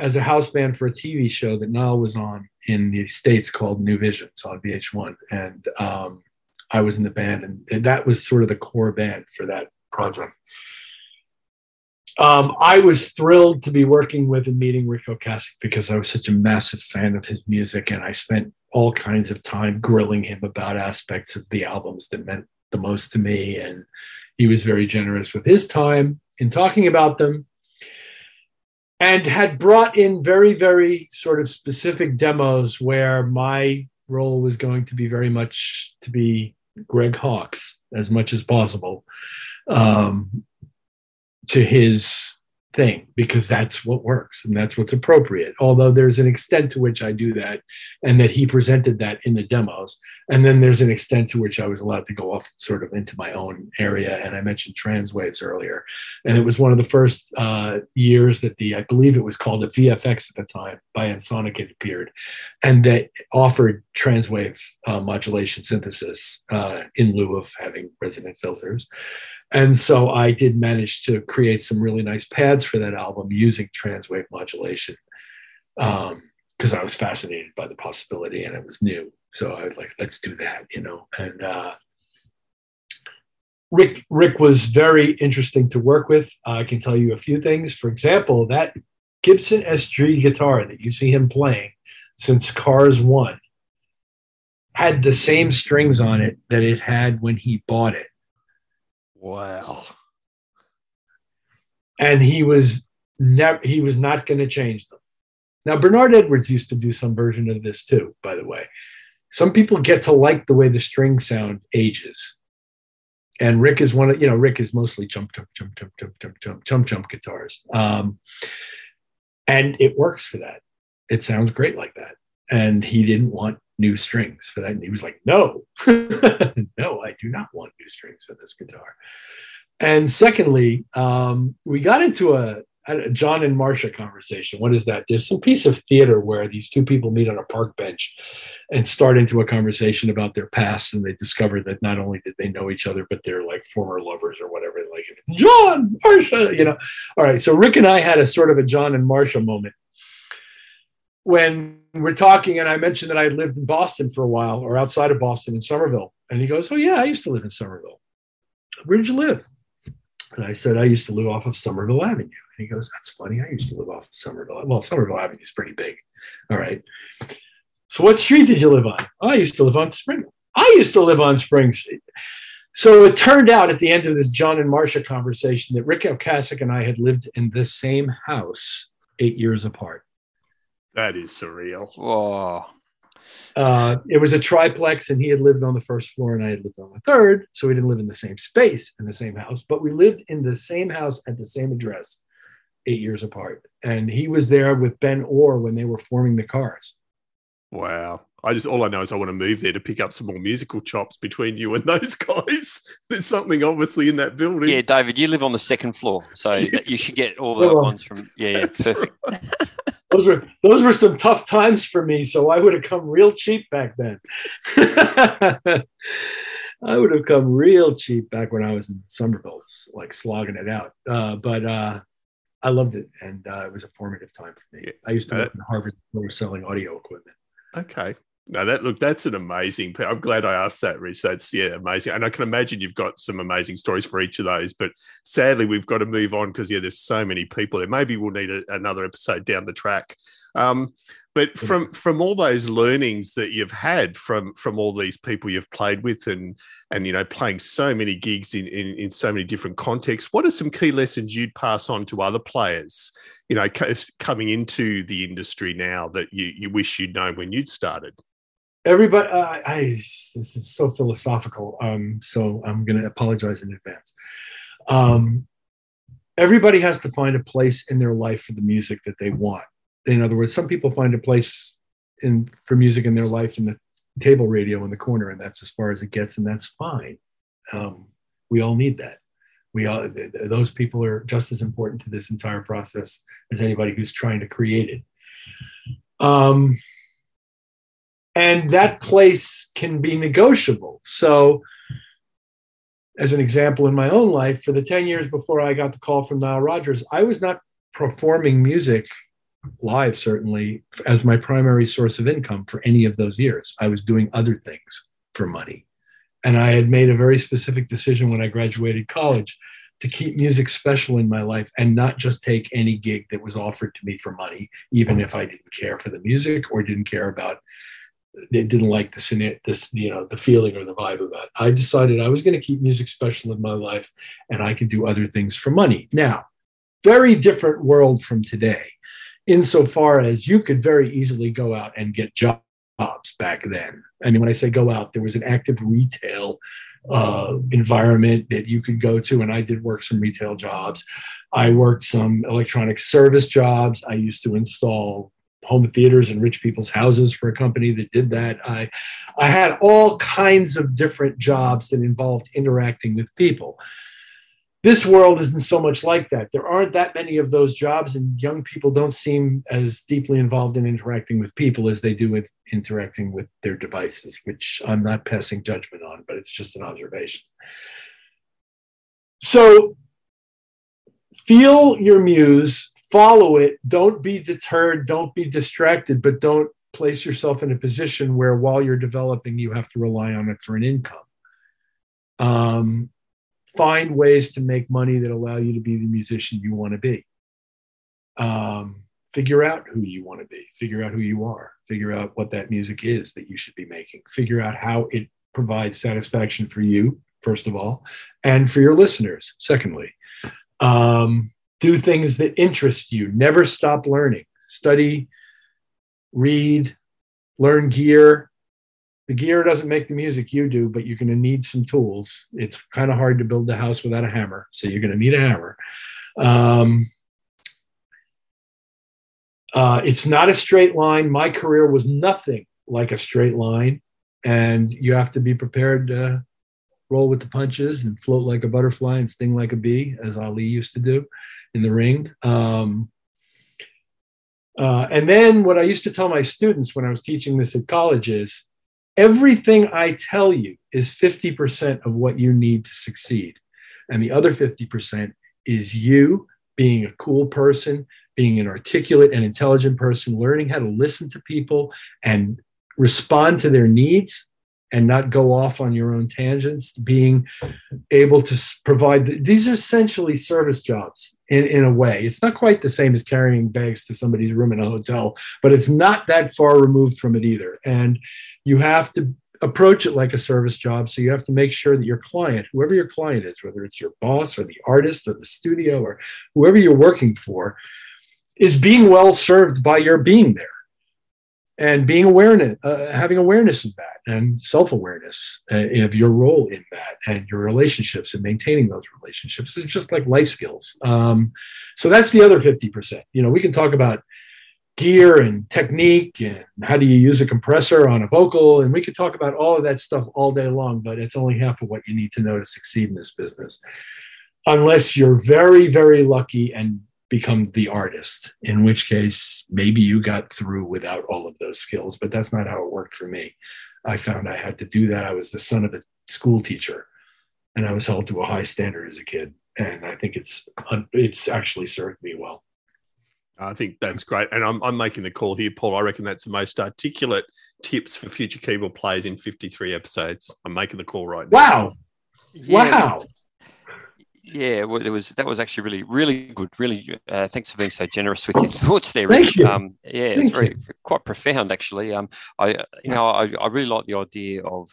as a house band for a T V show that Nile was on in the States called New Visions on V H one, and um, I was in the band, and, and that was sort of the core band for that project. Um, I was thrilled to be working with and meeting Rick Ocasek because I was such a massive fan of his music, and I spent all kinds of time grilling him about aspects of the albums that meant the most to me. And he was very generous with his time in talking about them, and had brought in very, very sort of specific demos where my role was going to be very much to be Greg Hawkes as much as possible. Um, to his thing, because that's what works and that's what's appropriate. Although there's an extent to which I do that, and that he presented that in the demos. And then there's an extent to which I was allowed to go off sort of into my own area. And I mentioned trans waves earlier. And it was one of the first uh, years that the, I believe it was called a V F X at the time, by Ensoniq it appeared, and that offered trans wave uh, modulation synthesis uh, in lieu of having resonant filters. And so I did manage to create some really nice pads for that album using trans wave modulation, because um, I was fascinated by the possibility and it was new. So I was like, let's do that, you know. And uh, Rick, Rick was very interesting to work with. Uh, I can tell you a few things. For example, that Gibson S G guitar that you see him playing since Cars one had the same strings on it that it had when he bought it. Wow. And he was never, he was not going to change them. Now, Bernard Edwards used to do some version of this too, by the way. Some people get to like the way the string sound ages. And Rick is one of, you know, Rick is mostly jump, jump, jump, jump, jump, jump, jump, jump, jump guitars. Um, and it works for that. It sounds great like that. And he didn't want new strings for that. And he was like, no, no, I do not want new strings for this guitar. And secondly, um, we got into a, a John and Marcia conversation. What is that? There's some piece of theater where these two people meet on a park bench and start into a conversation about their past. And they discover that not only did they know each other, but they're like former lovers or whatever. Like John, Marcia, you know? All right. So Rick and I had a sort of a John and Marcia moment when we're talking, and I mentioned that I had lived in Boston for a while, or outside of Boston in Somerville. And he goes, oh yeah, I used to live in Somerville. Where did you live? And I said, I used to live off of Somerville Avenue. And he goes, that's funny. I used to live off of Somerville. Well, Somerville Avenue is pretty big. All right. So what street did you live on? Oh, I used to live on Spring. I used to live on Spring Street. So it turned out at the end of this John and Marcia conversation that Rick Ocasek and I had lived in the same house eight years apart. That is surreal. Oh, Uh, it was a triplex, and he had lived on the first floor and I had lived on the third. So we didn't live in the same space in the same house, but we lived in the same house at the same address, eight years apart. And he was there with Ben Orr when they were forming the Cars. Wow. I just, all I know is I want to move there to pick up some more musical chops between you and those guys. There's something obviously in that building. Yeah, David, you live on the second floor, so yeah. you should get all the well, ones from, yeah, yeah perfect. Right. Those were, those were some tough times for me, so I would have come real cheap back then. I would have come real cheap back when I was in Somerville, like slogging it out. Uh, but uh, I loved it, and uh, it was a formative time for me. Yeah. I used to work uh, in Harvard for selling audio equipment. Okay. No, that look, that's an amazing. I'm glad I asked that, Rich. That's yeah, amazing. And I can imagine you've got some amazing stories for each of those. But sadly, we've got to move on because yeah, there's so many people there. Maybe we'll need a, another episode down the track. Um, but from from all those learnings that you've had from from all these people you've played with, and and you know, playing so many gigs in in, in so many different contexts, what are some key lessons you'd pass on to other players? You know, coming into the industry now that you you wish you'd known when you'd started. Everybody, uh, I, this is so philosophical, um, so I'm going to apologize in advance. Um, everybody has to find a place in their life for the music that they want. In other words, some people find a place in for music in their life in the table radio in the corner, and that's as far as it gets, and that's fine. Um, we all need that. We all, those people are just as important to this entire process as anybody who's trying to create it. Um. And that place can be negotiable. So as an example, in my own life, for the ten years before I got the call from Nile Rodgers, I was not performing music live, certainly, as my primary source of income for any of those years. I was doing other things for money. And I had made a very specific decision when I graduated college to keep music special in my life and not just take any gig that was offered to me for money, even if I didn't care for the music or didn't care about they didn't like the, this, you know, the feeling or the vibe about it. I decided I was going to keep music special in my life and I could do other things for money. Now, very different world from today, insofar as you could very easily go out and get jobs back then. I mean, when I say go out, there was an active retail uh, environment that you could go to. And I did work some retail jobs. I worked some electronic service jobs. I used to install home theaters and rich people's houses for a company that did that. I, I had all kinds of different jobs that involved interacting with people. This world isn't so much like that. There aren't that many of those jobs, and young people don't seem as deeply involved in interacting with people as they do with interacting with their devices, which I'm not passing judgment on, but it's just an observation. So feel your muse, follow it. Don't be deterred. Don't be distracted, but don't place yourself in a position where while you're developing, you have to rely on it for an income. Um, find ways to make money that allow you to be the musician you want to be. Um, figure out who you want to be, figure out who you are, figure out what that music is that you should be making, figure out how it provides satisfaction for you, first of all, and for your listeners, secondly. Um, Do things that interest you. Never stop learning. Study, read, learn gear. The gear doesn't make the music, you do, but you're going to need some tools. It's kind of hard to build a house without a hammer, so you're going to need a hammer. Um, uh, it's not a straight line. My career was nothing like a straight line, and you have to be prepared to roll with the punches and float like a butterfly and sting like a bee, as Ali used to do in the ring. Um, uh, and then what I used to tell my students when I was teaching this at college is, everything I tell you is fifty percent of what you need to succeed. And the other fifty percent is you being a cool person, being an articulate and intelligent person, learning how to listen to people and respond to their needs and not go off on your own tangents, being able to provide. These are essentially service jobs in, in a way. It's not quite the same as carrying bags to somebody's room in a hotel, but it's not that far removed from it either. And you have to approach it like a service job. So you have to make sure that your client, whoever your client is, whether it's your boss or the artist or the studio or whoever you're working for, is being well served by your being there. and being awareness, uh, having awareness of that, and self-awareness uh, of your role in that, and your relationships, and maintaining those relationships. It's just like life skills. Um, so that's the other fifty percent. You know, we can talk about gear and technique and how do you use a compressor on a vocal, and we could talk about all of that stuff all day long, but it's only half of what you need to know to succeed in this business, unless you're very, very lucky and become the artist, in which case maybe you got through without all of those skills. But that's not how it worked for me. I found I had to do that. I was the son of a school teacher, and I was held to a high standard as a kid, and I think it's it's actually served me well. I think that's great. And I'm I'm making the call here, Paul. I reckon that's the most articulate tips for future keyboard players in fifty-three episodes. I'm making the call right now. Wow. Yeah, wow. Yeah, well, it was, that was actually really, really good. Really, uh, thanks for being so generous with your thoughts there, Rick. Thank you. Um, yeah, Thank it was very, you. quite profound, actually. Um, I, you know, I, I really like the idea of,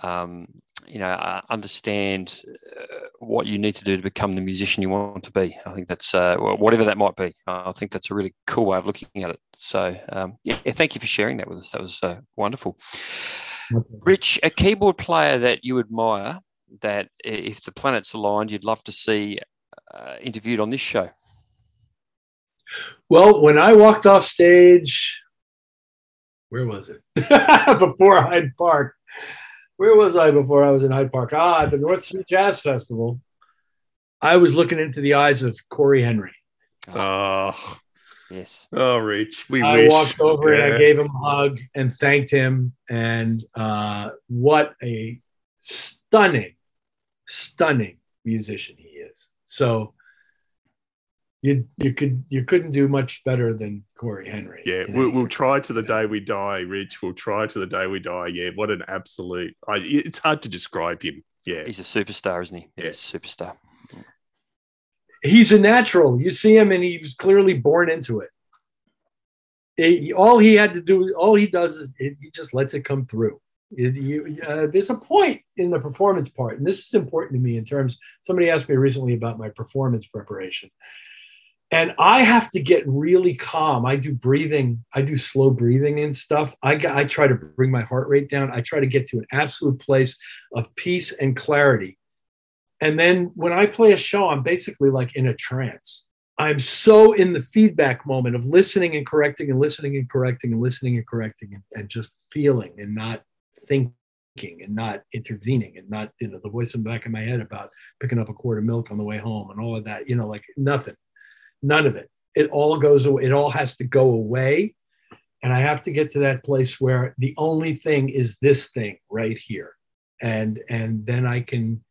um, you know, uh, understand uh, what you need to do to become the musician you want to be. I think that's, uh, whatever that might be, I think that's a really cool way of looking at it. So, um, yeah, thank you for sharing that with us. That was uh, wonderful. Rich, a keyboard player that you admire, that if the planets aligned, you'd love to see uh, interviewed on this show? Well, when I walked off stage, where was it? Before Hyde Park. Where was I before I was in Hyde Park? Ah, at the North Sea Jazz Festival. I was looking into the eyes of Corey Henry. Oh, oh. yes. Oh, Rich, we I wish. walked over yeah. and I gave him a hug and thanked him. And uh, what a stunning, stunning musician he is. So you you could you couldn't do much better than Corey Henry. Yeah, you know? we'll, we'll try to the day we die, Rich. We'll try to the day we die. Yeah, what an absolute! I, it's hard to describe him. Yeah, he's a superstar, isn't he? Yeah, he's a superstar. He's a natural. You see him, and he was clearly born into it. it all he had to do, all he does, is it, he just lets it come through. It, you, uh, there's a point in the performance part, and this is important to me in terms, somebody asked me recently about my performance preparation, and I have to get really calm. I do breathing, I do slow breathing and stuff. I, I try to bring my heart rate down. I try to get to an absolute place of peace and clarity. And then when I play a show, I'm basically like in a trance. I'm so in the feedback moment of listening and correcting and listening and correcting and listening and correcting and, and just feeling and not thinking and not intervening and not, you know, the voice in the back of my head about picking up a quart of milk on the way home and all of that, you know, like nothing, none of it. It all goes away. It all has to go away. And I have to get to that place where the only thing is this thing right here. And, and then I can,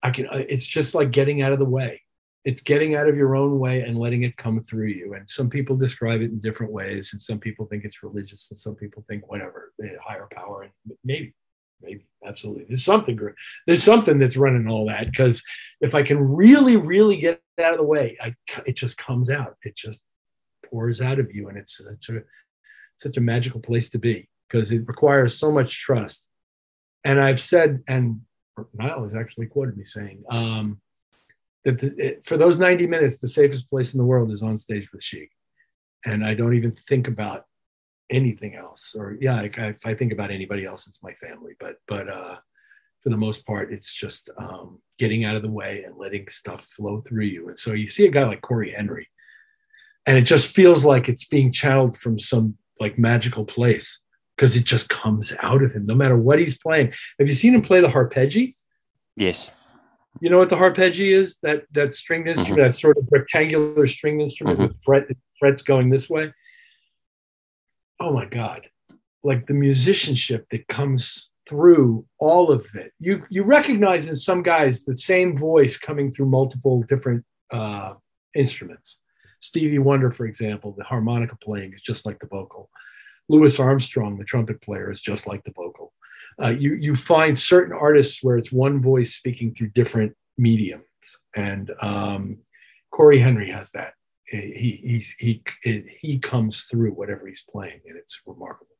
I can, it's just like getting out of the way. It's getting out of your own way and letting it come through you. And some people describe it in different ways. And some people think it's religious. And some people think whatever, higher power. And maybe, maybe, absolutely. There's something, there's something that's running all that. Because if I can really, really get out of the way, I, it just comes out. It just pours out of you. And it's such a, such a magical place to be, because it requires so much trust. And I've said, and Nile has actually quoted me saying, um, that the, it, for those ninety minutes, the safest place in the world is on stage with Chic. And I don't even think about anything else. Or yeah, I, I, if I think about anybody else, it's my family. But but uh, for the most part, it's just um, getting out of the way and letting stuff flow through you. And so you see a guy like Corey Henry, and it just feels like it's being channeled from some like magical place, because it just comes out of him, no matter what he's playing. Have you seen him play the harpeggi? Yes. You know what the arpeggio is? That that stringed instrument, mm-hmm. that sort of rectangular stringed instrument mm-hmm. with fret, frets going this way. Oh, my God. Like the musicianship that comes through all of it. You you recognize in some guys the same voice coming through multiple different uh, instruments. Stevie Wonder, for example, the harmonica playing is just like the vocal. Louis Armstrong, the trumpet player, is just like the vocal. Uh, you you find certain artists where it's one voice speaking through different mediums, and um, Corey Henry has that. He he he he comes through whatever he's playing, and it's remarkable.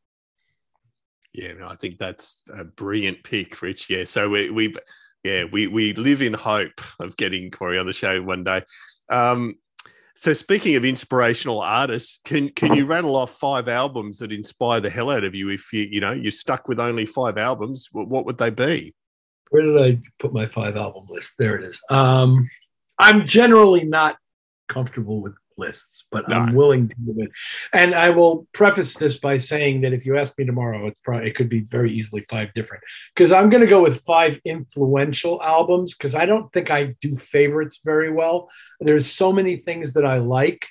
Yeah, no, I think that's a brilliant pick, Rich. Yeah, so we we yeah we we live in hope of getting Corey on the show one day. Um, So speaking of inspirational artists, can can you rattle off five albums that inspire the hell out of you? If you you know you're stuck with only five albums, what would they be? Where did I put my five album list? There it is. Um, I'm generally not comfortable with lists, but no. I'm willing to do it. And I will preface this by saying that if you ask me tomorrow, it's probably it could be very easily five different, because I'm going to go with five influential albums, because I don't think I do favorites very well. There's so many things that I like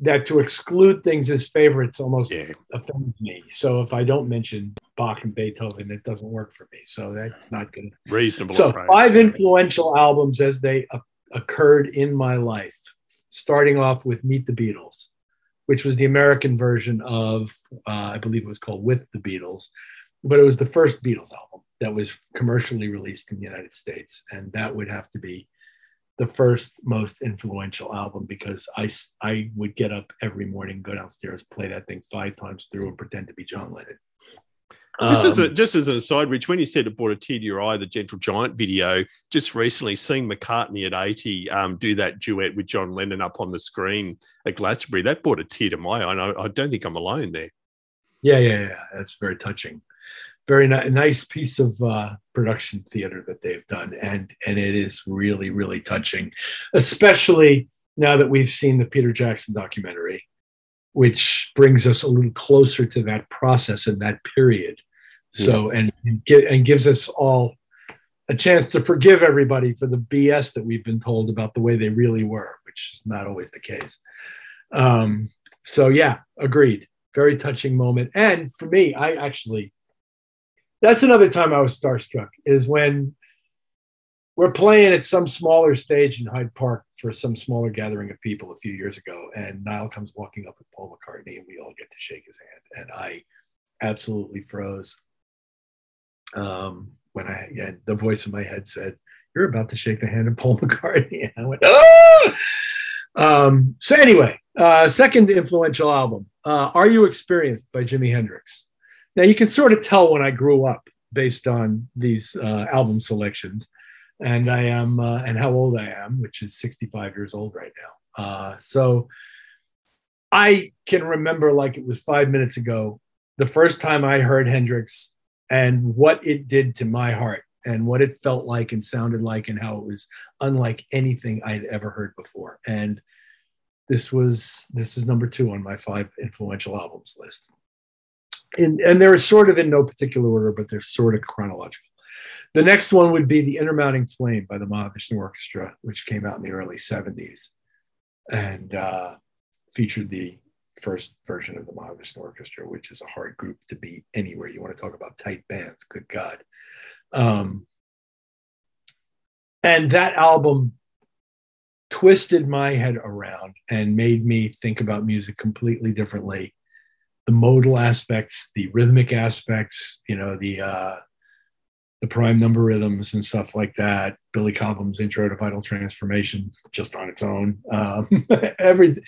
that to exclude things as favorites almost yeah. offends me. So if I don't mention Bach and Beethoven, it doesn't work for me. So that's not good. Reasonable. So price. Five influential albums as they uh, occurred in my life. Starting off with Meet the Beatles, which was the American version of, uh, I believe it was called With the Beatles, but it was the first Beatles album that was commercially released in the United States. And that would have to be the first most influential album, because I, I would get up every morning, go downstairs, play that thing five times through and pretend to be John Lennon. Just, um, as a, just as an aside, Rich, when you said it brought a tear to your eye, the Gentle Giant video, just recently seeing McCartney at eighty um, do that duet with John Lennon up on the screen at Glastonbury, that brought a tear to my eye, and I, I don't think I'm alone there. Yeah, yeah, yeah. That's very touching. Very ni- nice piece of uh, production theatre that they've done, and and it is really, really touching, especially now that we've seen the Peter Jackson documentary, which brings us a little closer to that process and that period. So, and and gives us all a chance to forgive everybody for the B S that we've been told about the way they really were, which is not always the case. Um, so yeah, agreed. Very touching moment. And for me, I actually, that's another time I was starstruck, is when we're playing at some smaller stage in Hyde Park for some smaller gathering of people a few years ago, and Nile comes walking up with Paul McCartney, and we all get to shake his hand. And I absolutely froze um, when I yeah, the voice in my head said, "You're about to shake the hand of Paul McCartney." And I went, "Oh!" Um, so anyway, uh, second influential album, uh, "Are You Experienced" by Jimi Hendrix. Now you can sort of tell when I grew up based on these uh, album selections. And I am, uh, and how old I am, which is sixty-five years old right now. Uh, so I can remember, like it was five minutes ago, the first time I heard Hendrix and what it did to my heart and what it felt like and sounded like and how it was unlike anything I'd ever heard before. And this was, this is number two on my five influential albums list. And, and they're sort of in no particular order, but they're sort of chronological. The next one would be The Inner Mounting Flame by the Mahavishnu Orchestra, which came out in the early seventies and uh, featured the first version of the Mahavishnu Orchestra, which is a hard group to beat anywhere. You want to talk about tight bands, good God. Um, and that album twisted my head around and made me think about music completely differently. The modal aspects, the rhythmic aspects, you know, the... Uh, the prime number rhythms and stuff like that. Billy Cobham's Intro to Vital Transformation, just on its own. Um, every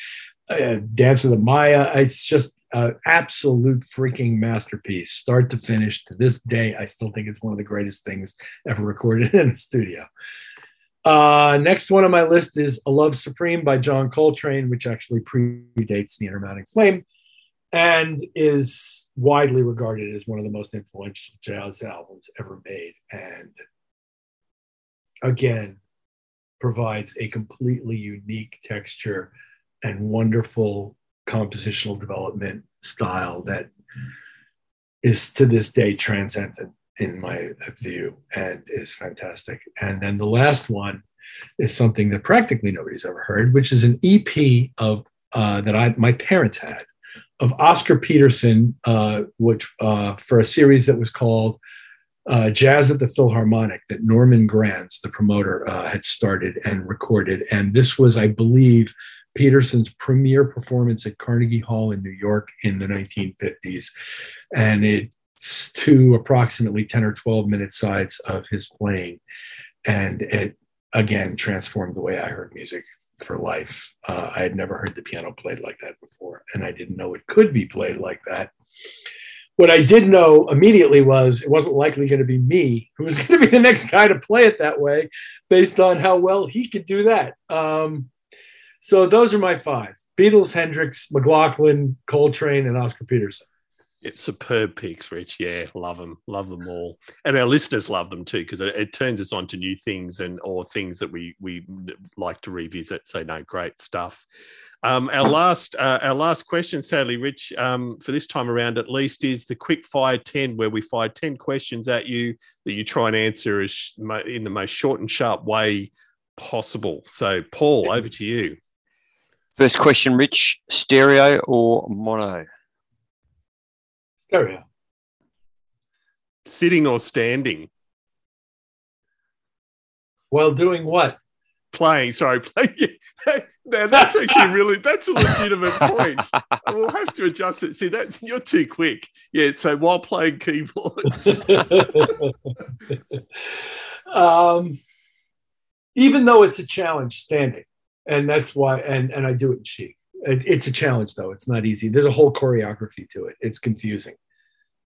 uh, Dance of the Maya. It's just an absolute freaking masterpiece, start to finish. To this day, I still think it's one of the greatest things ever recorded in a studio. Uh, next one on my list is A Love Supreme by John Coltrane, which actually predates The Inner Mounting Flame and is widely regarded as one of the most influential jazz albums ever made, and again provides a completely unique texture and wonderful compositional development style that is to this day transcendent in my view and is fantastic. And then the last one is something that practically nobody's ever heard, which is an E P of uh, that I my parents had of Oscar Peterson, uh, which uh, for a series that was called uh, Jazz at the Philharmonic, that Norman Granz, the promoter, uh, had started and recorded. And this was, I believe, Peterson's premier performance at Carnegie Hall in New York in the nineteen fifties. And it's two approximately ten or twelve minute sides of his playing. And it, again, transformed the way I heard music for life. Uh, I had never heard the piano played like that before, and I didn't know it could be played like that. What I did know immediately was it wasn't likely going to be me who was going to be the next guy to play it that way based on how well he could do that. Um, So those are my five: Beatles, Hendrix, McLaughlin, Coltrane, and Oscar Peterson. Yeah, superb picks, Rich. Yeah, love them. Love them all. And our listeners love them too, because it, it turns us on to new things and or things that we we like to revisit. So, no, great stuff. Um, our last uh, our last question, sadly, Rich, um, for this time around at least, is the quick fire ten, where we fire ten questions at you that you try and answer as, in the most short and sharp way possible. So, Paul, over to you. First question, Rich: stereo or mono? Stereo. Sitting or standing? While doing what? Playing. Sorry, playing. Now that's actually really that's a legitimate point. We'll have to adjust it. See, that's you're too quick. Yeah. So while playing keyboards. um, even though it's a challenge, standing, and that's why, and and I do it in Chic. It's a challenge, though. It's not easy. There's a whole choreography to it. It's confusing.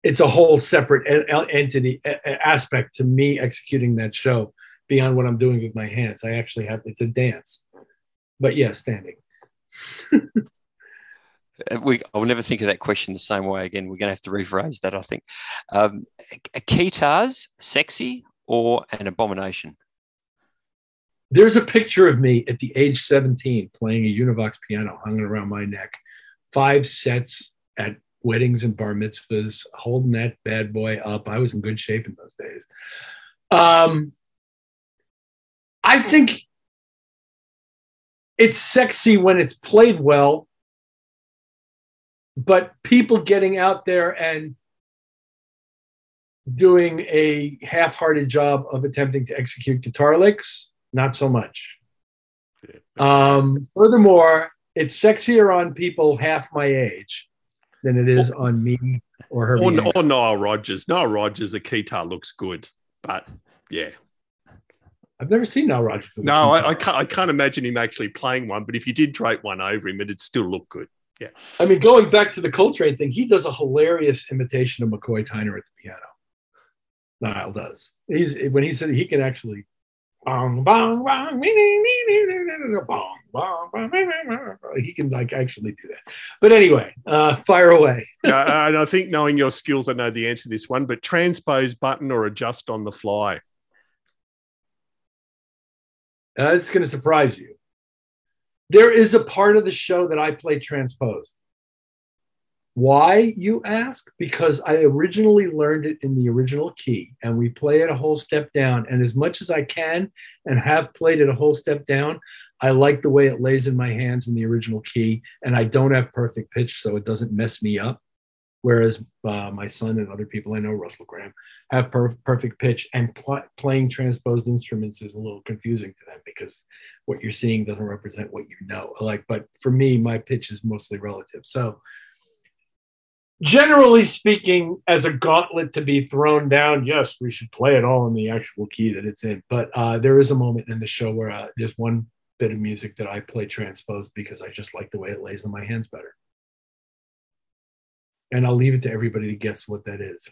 It's a whole separate entity aspect to me executing that show beyond what I'm doing with my hands. I actually have, it's a dance. But yeah, standing. we, I'll never think of that question the same way again. We're going to have to rephrase that, I think. Um, guitars, sexy or an abomination? There's a picture of me at the age seventeen playing a Univox piano hung around my neck, five sets at weddings and bar mitzvahs, holding that bad boy up. I was in good shape in those days. Um, I think it's sexy when it's played well, but people getting out there and doing a half-hearted job of attempting to execute guitar licks, not so much. Um, furthermore, it's sexier on people half my age than it is or, on me or her. Or, or Nile Rodgers. Nile Rodgers, the guitar looks good, but yeah. I've never seen Nile Rodgers. No, I, I, can't, I can't imagine him actually playing one, but if you did drape one over him, it'd still look good. Yeah. I mean, going back to the Coltrane thing, he does a hilarious imitation of McCoy Tyner at the piano. Nile does. He's when he said he can actually. He can like actually do that. But anyway, uh, fire away. uh, and I think knowing your skills, I know the answer to this one, but transpose button or adjust on the fly? Uh, it's going to surprise you. There is a part of the show that I play transposed. Why, you ask? Because I originally learned it in the original key, and we play it a whole step down. And as much as I can and have played it a whole step down, I like the way it lays in my hands in the original key, and I don't have perfect pitch, so it doesn't mess me up. Whereas uh, my son and other people I know, Russell Graham, have per- perfect pitch, and pl- playing transposed instruments is a little confusing to them because what you're seeing doesn't represent what you know. Like, but for me, my pitch is mostly relative. So generally speaking, as a gauntlet to be thrown down, yes, we should play it all in the actual key that it's in. But uh, there is a moment in the show where uh, there's one bit of music that I play transposed because I just like the way it lays in my hands better. And I'll leave it to everybody to guess what that is.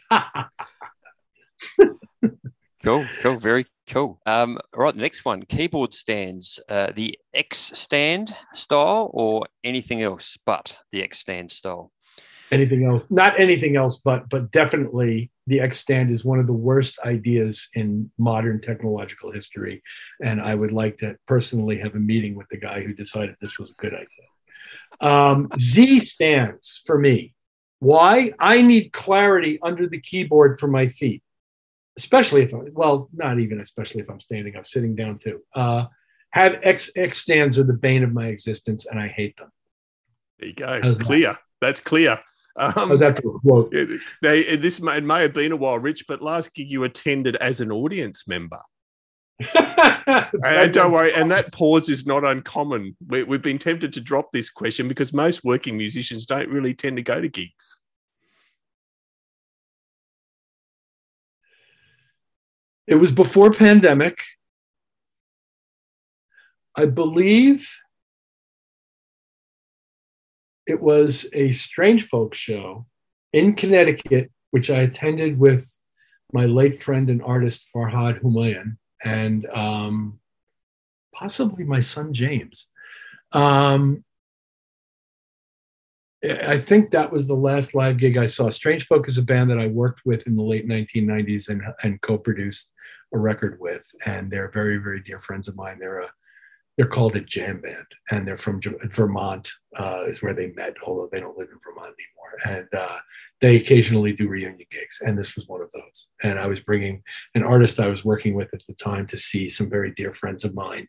Cool, cool, very cool. Um, all right, the next one, keyboard stands, uh, the X stand style or anything else but the X stand style? Anything else, not anything else, but but definitely the X stand is one of the worst ideas in modern technological history. And I would like to personally have a meeting with the guy who decided this was a good idea. Um, Z stands for me. Why? I need clarity under the keyboard for my feet, especially if, I'm, well, not even especially if I'm standing up, sitting down too. Uh, have X, X stands are the bane of my existence and I hate them. There you go. How's clear. That? That's clear. Um, oh, that's cool. they, this may, it may have been a while, Rich, but last gig you attended as an audience member. And don't worry, and that pause is not uncommon. We, we've been tempted to drop this question because most working musicians don't really tend to go to gigs. It was before pandemic. I believe it was a Strange Folk show in Connecticut, which I attended with my late friend and artist Farhad Humayun and um, possibly my son James. Um, I think that was the last live gig I saw. Strange Folk is a band that I worked with in the late nineteen nineties and, and co-produced a record with. And they're very, very dear friends of mine. They're a, they're called a jam band, and they're from Vermont, uh, is where they met, although they don't live in Vermont anymore. And uh, they occasionally do reunion gigs. And this was one of those. And I was bringing an artist I was working with at the time to see some very dear friends of mine.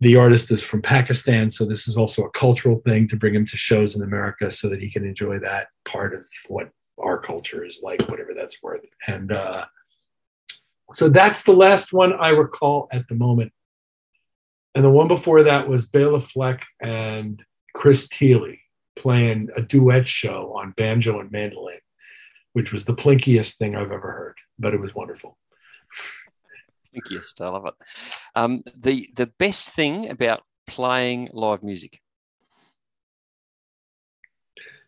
The artist is from Pakistan, so this is also a cultural thing to bring him to shows in America so that he can enjoy that part of what our culture is like, whatever that's worth. And uh, so that's the last one I recall at the moment. And the one before that was Bela Fleck and Chris Tealy playing a duet show on banjo and mandolin, which was the plinkiest thing I've ever heard, but it was wonderful. Yes, I love it. Um, the the best thing about playing live music?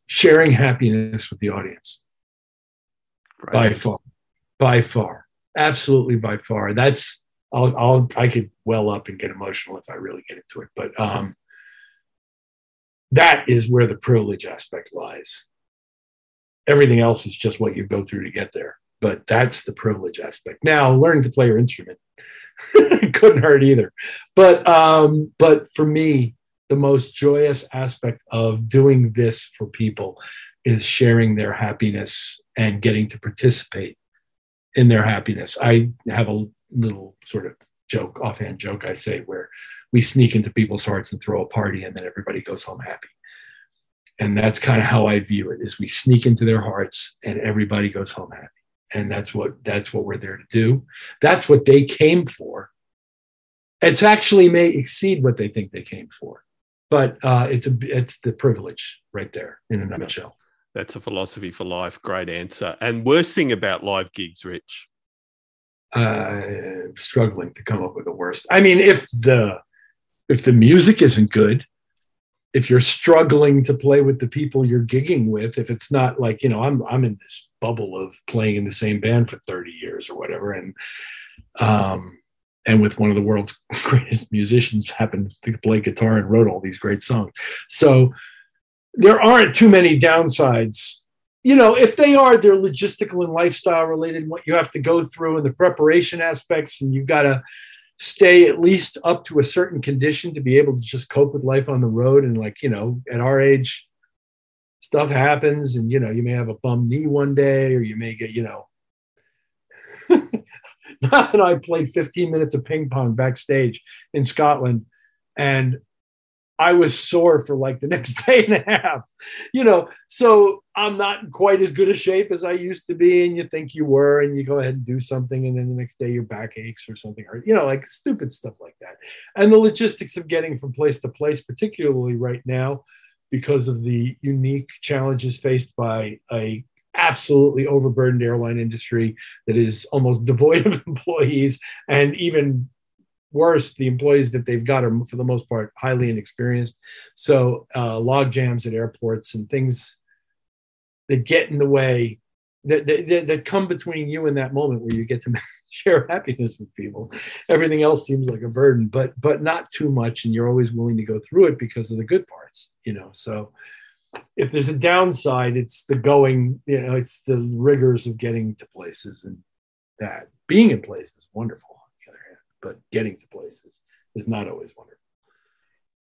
Sharing happiness with the audience. Great. By far, by far, absolutely by far. That's I'll, I'll I could well up and get emotional if I really get into it, but um, that is where the privilege aspect lies. Everything else is just what you go through to get there. But that's the privilege aspect. Now, learning to play your instrument couldn't hurt either. But um, but for me, the most joyous aspect of doing this for people is sharing their happiness and getting to participate in their happiness. I have a little sort of joke, offhand joke, I say, where we sneak into people's hearts and throw a party, and then everybody goes home happy. And that's kind of how I view it, is we sneak into their hearts and everybody goes home happy. And that's what that's what we're there to do. That's what they came for. It's actually may exceed what they think they came for, but uh, it's a it's the privilege right there in a nutshell. That's a philosophy for life. Great answer. And worst thing about live gigs, Rich? Uh, struggling to come up with the worst. I mean, if the if the music isn't good. If you're struggling to play with the people you're gigging with, if it's not like, you know, I'm I'm in this bubble of playing in the same band for thirty years or whatever, and um, and with one of the world's greatest musicians happened to play guitar and wrote all these great songs. So there aren't too many downsides. You know, if they are, they're logistical and lifestyle related, and what you have to go through and the preparation aspects, and you've got to stay at least up to a certain condition to be able to just cope with life on the road. And like, you know, at our age, stuff happens, and, you know, you may have a bum knee one day, or you may get, you know, not that I played fifteen minutes of ping pong backstage in Scotland and I was sore for like the next day and a half, you know, so I'm not in quite as good a shape as I used to be. And you think you were, and you go ahead and do something, and then the next day your back aches or something, or, you know, like stupid stuff like that. And the logistics of getting from place to place, particularly right now, because of the unique challenges faced by a absolutely overburdened airline industry that is almost devoid of employees, and even worse, the employees that they've got are, for the most part, highly inexperienced. So uh, log jams at airports and things that get in the way, that, that, that come between you and that moment where you get to share happiness with people. Everything else seems like a burden, but but not too much. And you're always willing to go through it because of the good parts, you know. So if there's a downside, it's the going, you know, it's the rigors of getting to places, and that being in place is wonderful. But getting to places is not always wonderful.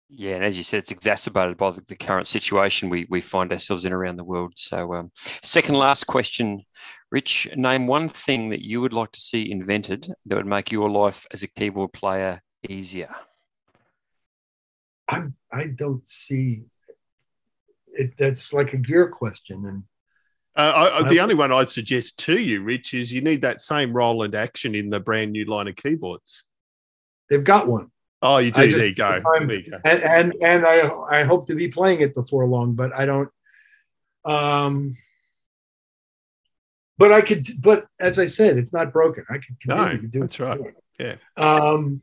Yeah, and as you said, it's exacerbated by the, the current situation we we find ourselves in around the world. So um, second last question, Rich, name one thing that you would like to see invented that would make your life as a keyboard player easier. I I don't see it. That's like a gear question. And Uh, I, the only one I'd suggest to you, Rich, is you need that same Roland action in the brand new line of keyboards. They've got one. Oh, you do. Just, there you go. There you go. And and, and I, I hope to be playing it before long, but I don't. Um, but I could. But as I said, it's not broken. I could continue no, to do that's it. That's right. Yeah. Um,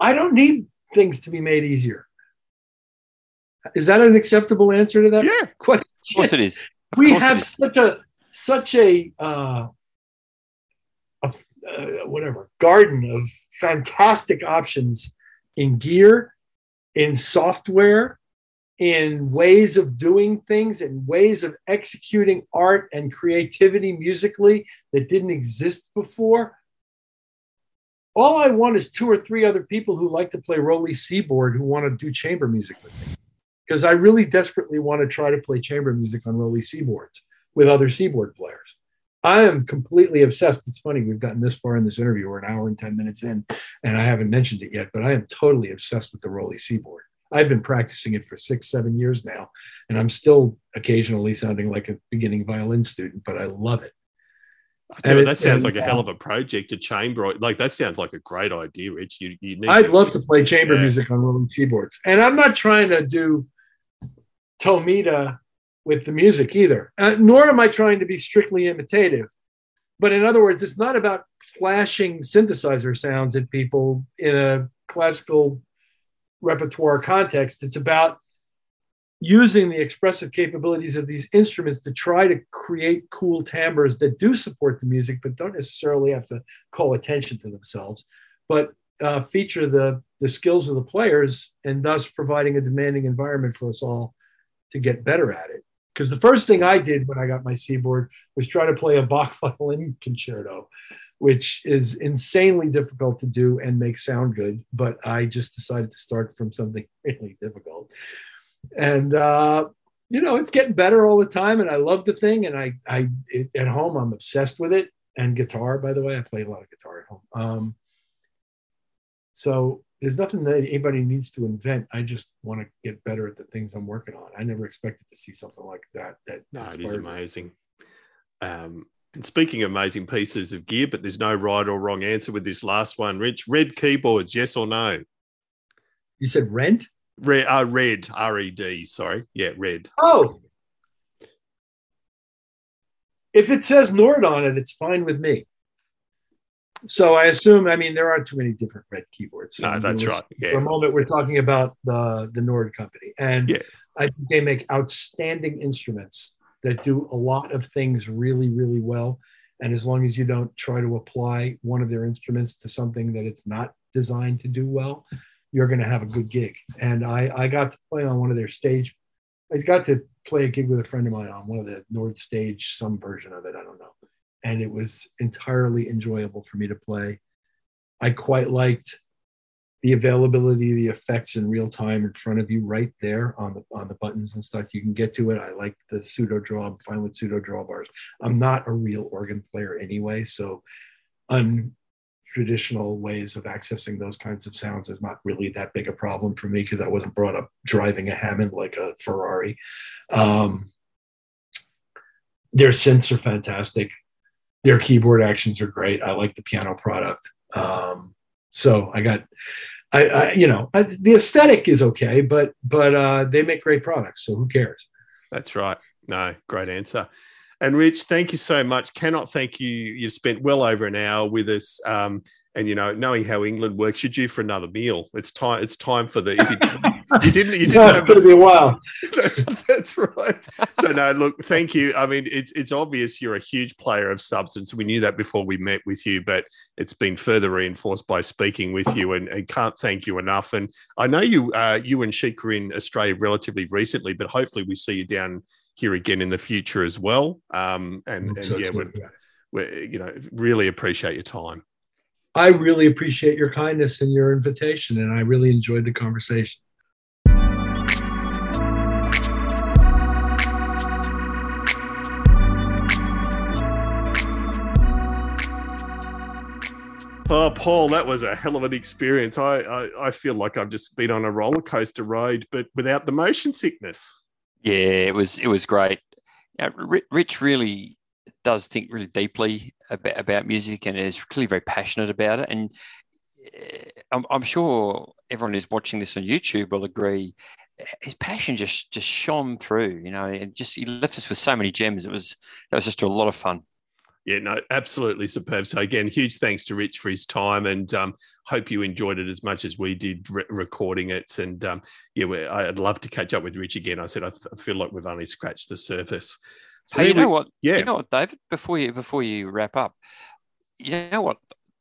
I don't need things to be made easier. Is that an acceptable answer to that? Yeah, question? Of course it is. Of we have is. such a such a, uh, a uh, whatever garden of fantastic options in gear, in software, in ways of doing things, in ways of executing art and creativity musically that didn't exist before. All I want is two or three other people who like to play Rolly Seaboard who want to do chamber music with me, because I really desperately want to try to play chamber music on Rolly Seaboards with other Seaboard players. I am completely obsessed. It's funny, we've gotten this far in this interview. We're an hour and ten minutes in, and I haven't mentioned it yet, but I am totally obsessed with the Rolly Seaboard. I've been practicing it for six, seven years now, and I'm still occasionally sounding like a beginning violin student, but I love it. I tell you, that sounds like a hell of a project, a chamber. Like, that sounds like a great idea, Rich. You, you need I'd to love to play chamber yeah. music on Rolling Seaboards. And I'm not trying to do Tomita with the music either, uh, nor am I trying to be strictly imitative. But in other words, it's not about flashing synthesizer sounds at people in a classical repertoire context. It's about using the expressive capabilities of these instruments to try to create cool timbres that do support the music, but don't necessarily have to call attention to themselves, but uh, feature the, the skills of the players, and thus providing a demanding environment for us all to get better at it. Because the first thing I did when I got my Seaboard was try to play a Bach violin concerto, which is insanely difficult to do and make sound good. But I just decided to start from something really difficult. And, uh, you know, it's getting better all the time. And I love the thing. And I, I it, at home, I'm obsessed with it. And guitar, by the way, I play a lot of guitar at home. Um, so there's nothing that anybody needs to invent. I just want to get better at the things I'm working on. I never expected to see something like that. That no, it is amazing. Um, and speaking of amazing pieces of gear, but there's no right or wrong answer with this last one, Rich. Red keyboards, yes or no? You said rent? Red, uh, red, R E D, sorry. Yeah, red. Oh. If it says Nord on it, it's fine with me. So I assume, I mean, there aren't too many different red keyboards. No, I mean, that's right. Yeah. For a moment, we're talking about the, the Nord company. And yeah. I think they make outstanding instruments that do a lot of things really, really well. And as long as you don't try to apply one of their instruments to something that it's not designed to do well, you're going to have a good gig. And I, I got to play on one of their stage. I got to play a gig with a friend of mine on one of the Nord stage, some version of it, I don't know. And it was entirely enjoyable for me to play. I quite liked the availability of the effects in real time in front of you right there on the on the buttons and stuff. You can get to it. I like the pseudo draw. I'm fine with pseudo draw bars. I'm not a real organ player anyway, so un traditional ways of accessing those kinds of sounds is not really that big a problem for me, because I wasn't brought up driving a Hammond like a Ferrari. Um, their synths are fantastic. Their keyboard actions are great. I like the piano product. Um, so I got, I, I you know, I, the aesthetic is okay, but but uh, they make great products, so who cares? That's right. No, great answer. And Rich, thank you so much. Cannot thank you. You've spent well over an hour with us. Um, and, you know, knowing how England works, you're due for another meal. It's time. It's time for the... If you, you didn't... You didn't no, have it's going to be a while. That's, that's right. So, no, look, thank you. I mean, it's it's obvious you're a huge player of substance. We knew that before we met with you, but it's been further reinforced by speaking with you, and, and can't thank you enough. And I know you, uh, you and Chic were in Australia relatively recently, but hopefully we see you down here again in the future as well. Um, and, and yeah, we're, we're, you know, really appreciate your time. I really appreciate your kindness and your invitation, and I really enjoyed the conversation. Oh, Paul, that was a hell of an experience. I, I, I feel like I've just been on a roller coaster ride, but without the motion sickness. Yeah, it was it was great. Rich really does think really deeply about, about music, and is clearly very passionate about it. And I'm, I'm sure everyone who's watching this on YouTube will agree. His passion just just shone through, you know, and just he left us with so many gems. It was it was just a lot of fun. Yeah, no, absolutely superb. So again, huge thanks to Rich for his time, and um, hope you enjoyed it as much as we did re- recording it. And um, yeah, I'd love to catch up with Rich again. I said I, th- I feel like we've only scratched the surface. So hey, you know we, what? Yeah, you know what, David? Before you before you wrap up, you know what?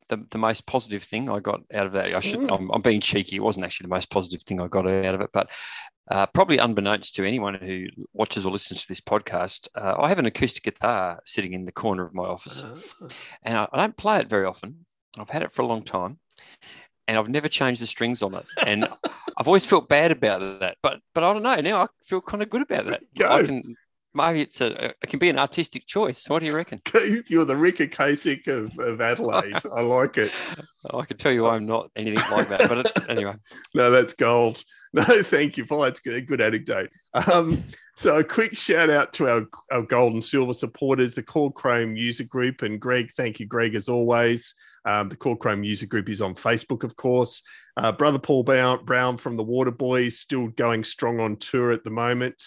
the, the most positive thing I got out of that. I should, mm. I'm, I'm being cheeky. It wasn't actually the most positive thing I got out of it, but uh, probably unbeknownst to anyone who watches or listens to this podcast, uh, I have an acoustic guitar sitting in the corner of my office, uh-huh. and I, I don't play it very often. I've had it for a long time, and I've never changed the strings on it. And I've always felt bad about that, but but I don't know. Now I feel kind of good about that. Go. I can. Maybe it's a, it can be an artistic choice. What do you reckon? You're the Rick Ocasek of, of Adelaide. I like it. I can tell you I'm not anything like that, but it, anyway. No, that's gold. No, thank you, Paul. That's a good anecdote. Um, so a quick shout out to our, our gold and silver supporters, the Core Chrome User Group, and Greg. Thank you, Greg, as always. Um, the Core Chrome User Group is on Facebook, of course. Uh, Brother Paul Brown from the Water Boys, still going strong on tour at the moment.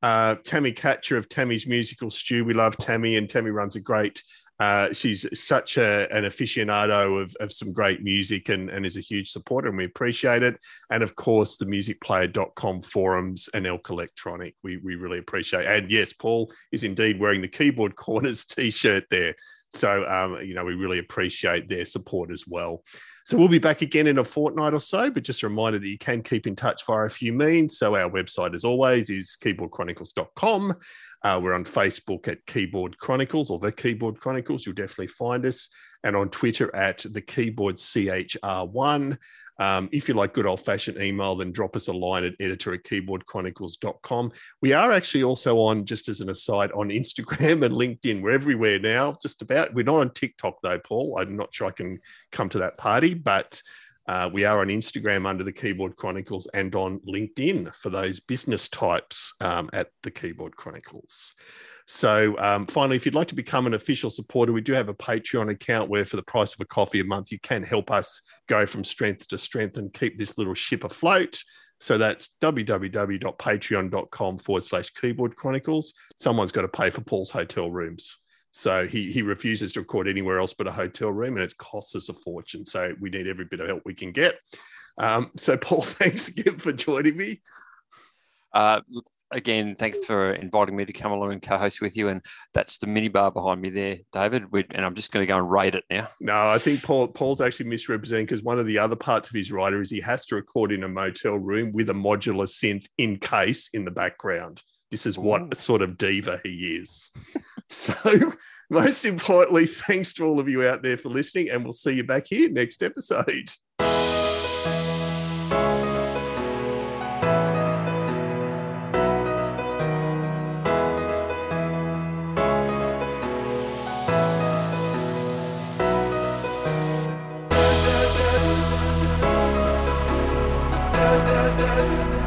Uh, Tammy Catcher of Tammy's Musical Stew. We love Tammy, and Tammy runs a great, uh, she's such a, an aficionado of, of some great music, and, and is a huge supporter, and we appreciate it. And of course, the music player dot com forums and Elk Electronic, we, we really appreciate. And yes, Paul is indeed wearing the Keyboard Corners t-shirt there. So, um, you know, we really appreciate their support as well. So we'll be back again in a fortnight or so, but just a reminder that you can keep in touch via a few means. So our website, as always, is keyboard chronicles dot com. Uh, we're on Facebook at Keyboard Chronicles, or The Keyboard Chronicles. You'll definitely find us. And on Twitter at The Keyboard C H R one. Um, if you like good old-fashioned email, then drop us a line at editor at keyboard chronicles dot com. We are actually also on, just as an aside, on Instagram and LinkedIn. We're everywhere now, just about. We're not on TikTok, though, Paul. I'm not sure I can come to that party, but uh, we are on Instagram under The Keyboard Chronicles, and on LinkedIn for those business types um, at The Keyboard Chronicles. So um, finally, if you'd like to become an official supporter, we do have a Patreon account where for the price of a coffee a month, you can help us go from strength to strength and keep this little ship afloat. So that's w w w dot patreon dot com forward slash keyboard chronicles. Someone's got to pay for Paul's hotel rooms. So he he refuses to record anywhere else but a hotel room, and it costs us a fortune. So we need every bit of help we can get. Um, so Paul, thanks again for joining me. Uh, again, thanks for inviting me to come along and co-host with you. And that's the minibar behind me there, David. We'd, and I'm just going to go and raid it now. No, I think Paul Paul's actually misrepresenting, because one of the other parts of his rider is he has to record in a motel room with a modular synth in case in the background. This is what Ooh. sort of diva he is. So most importantly, thanks to all of you out there for listening, and we'll see you back here next episode. We'll be right back.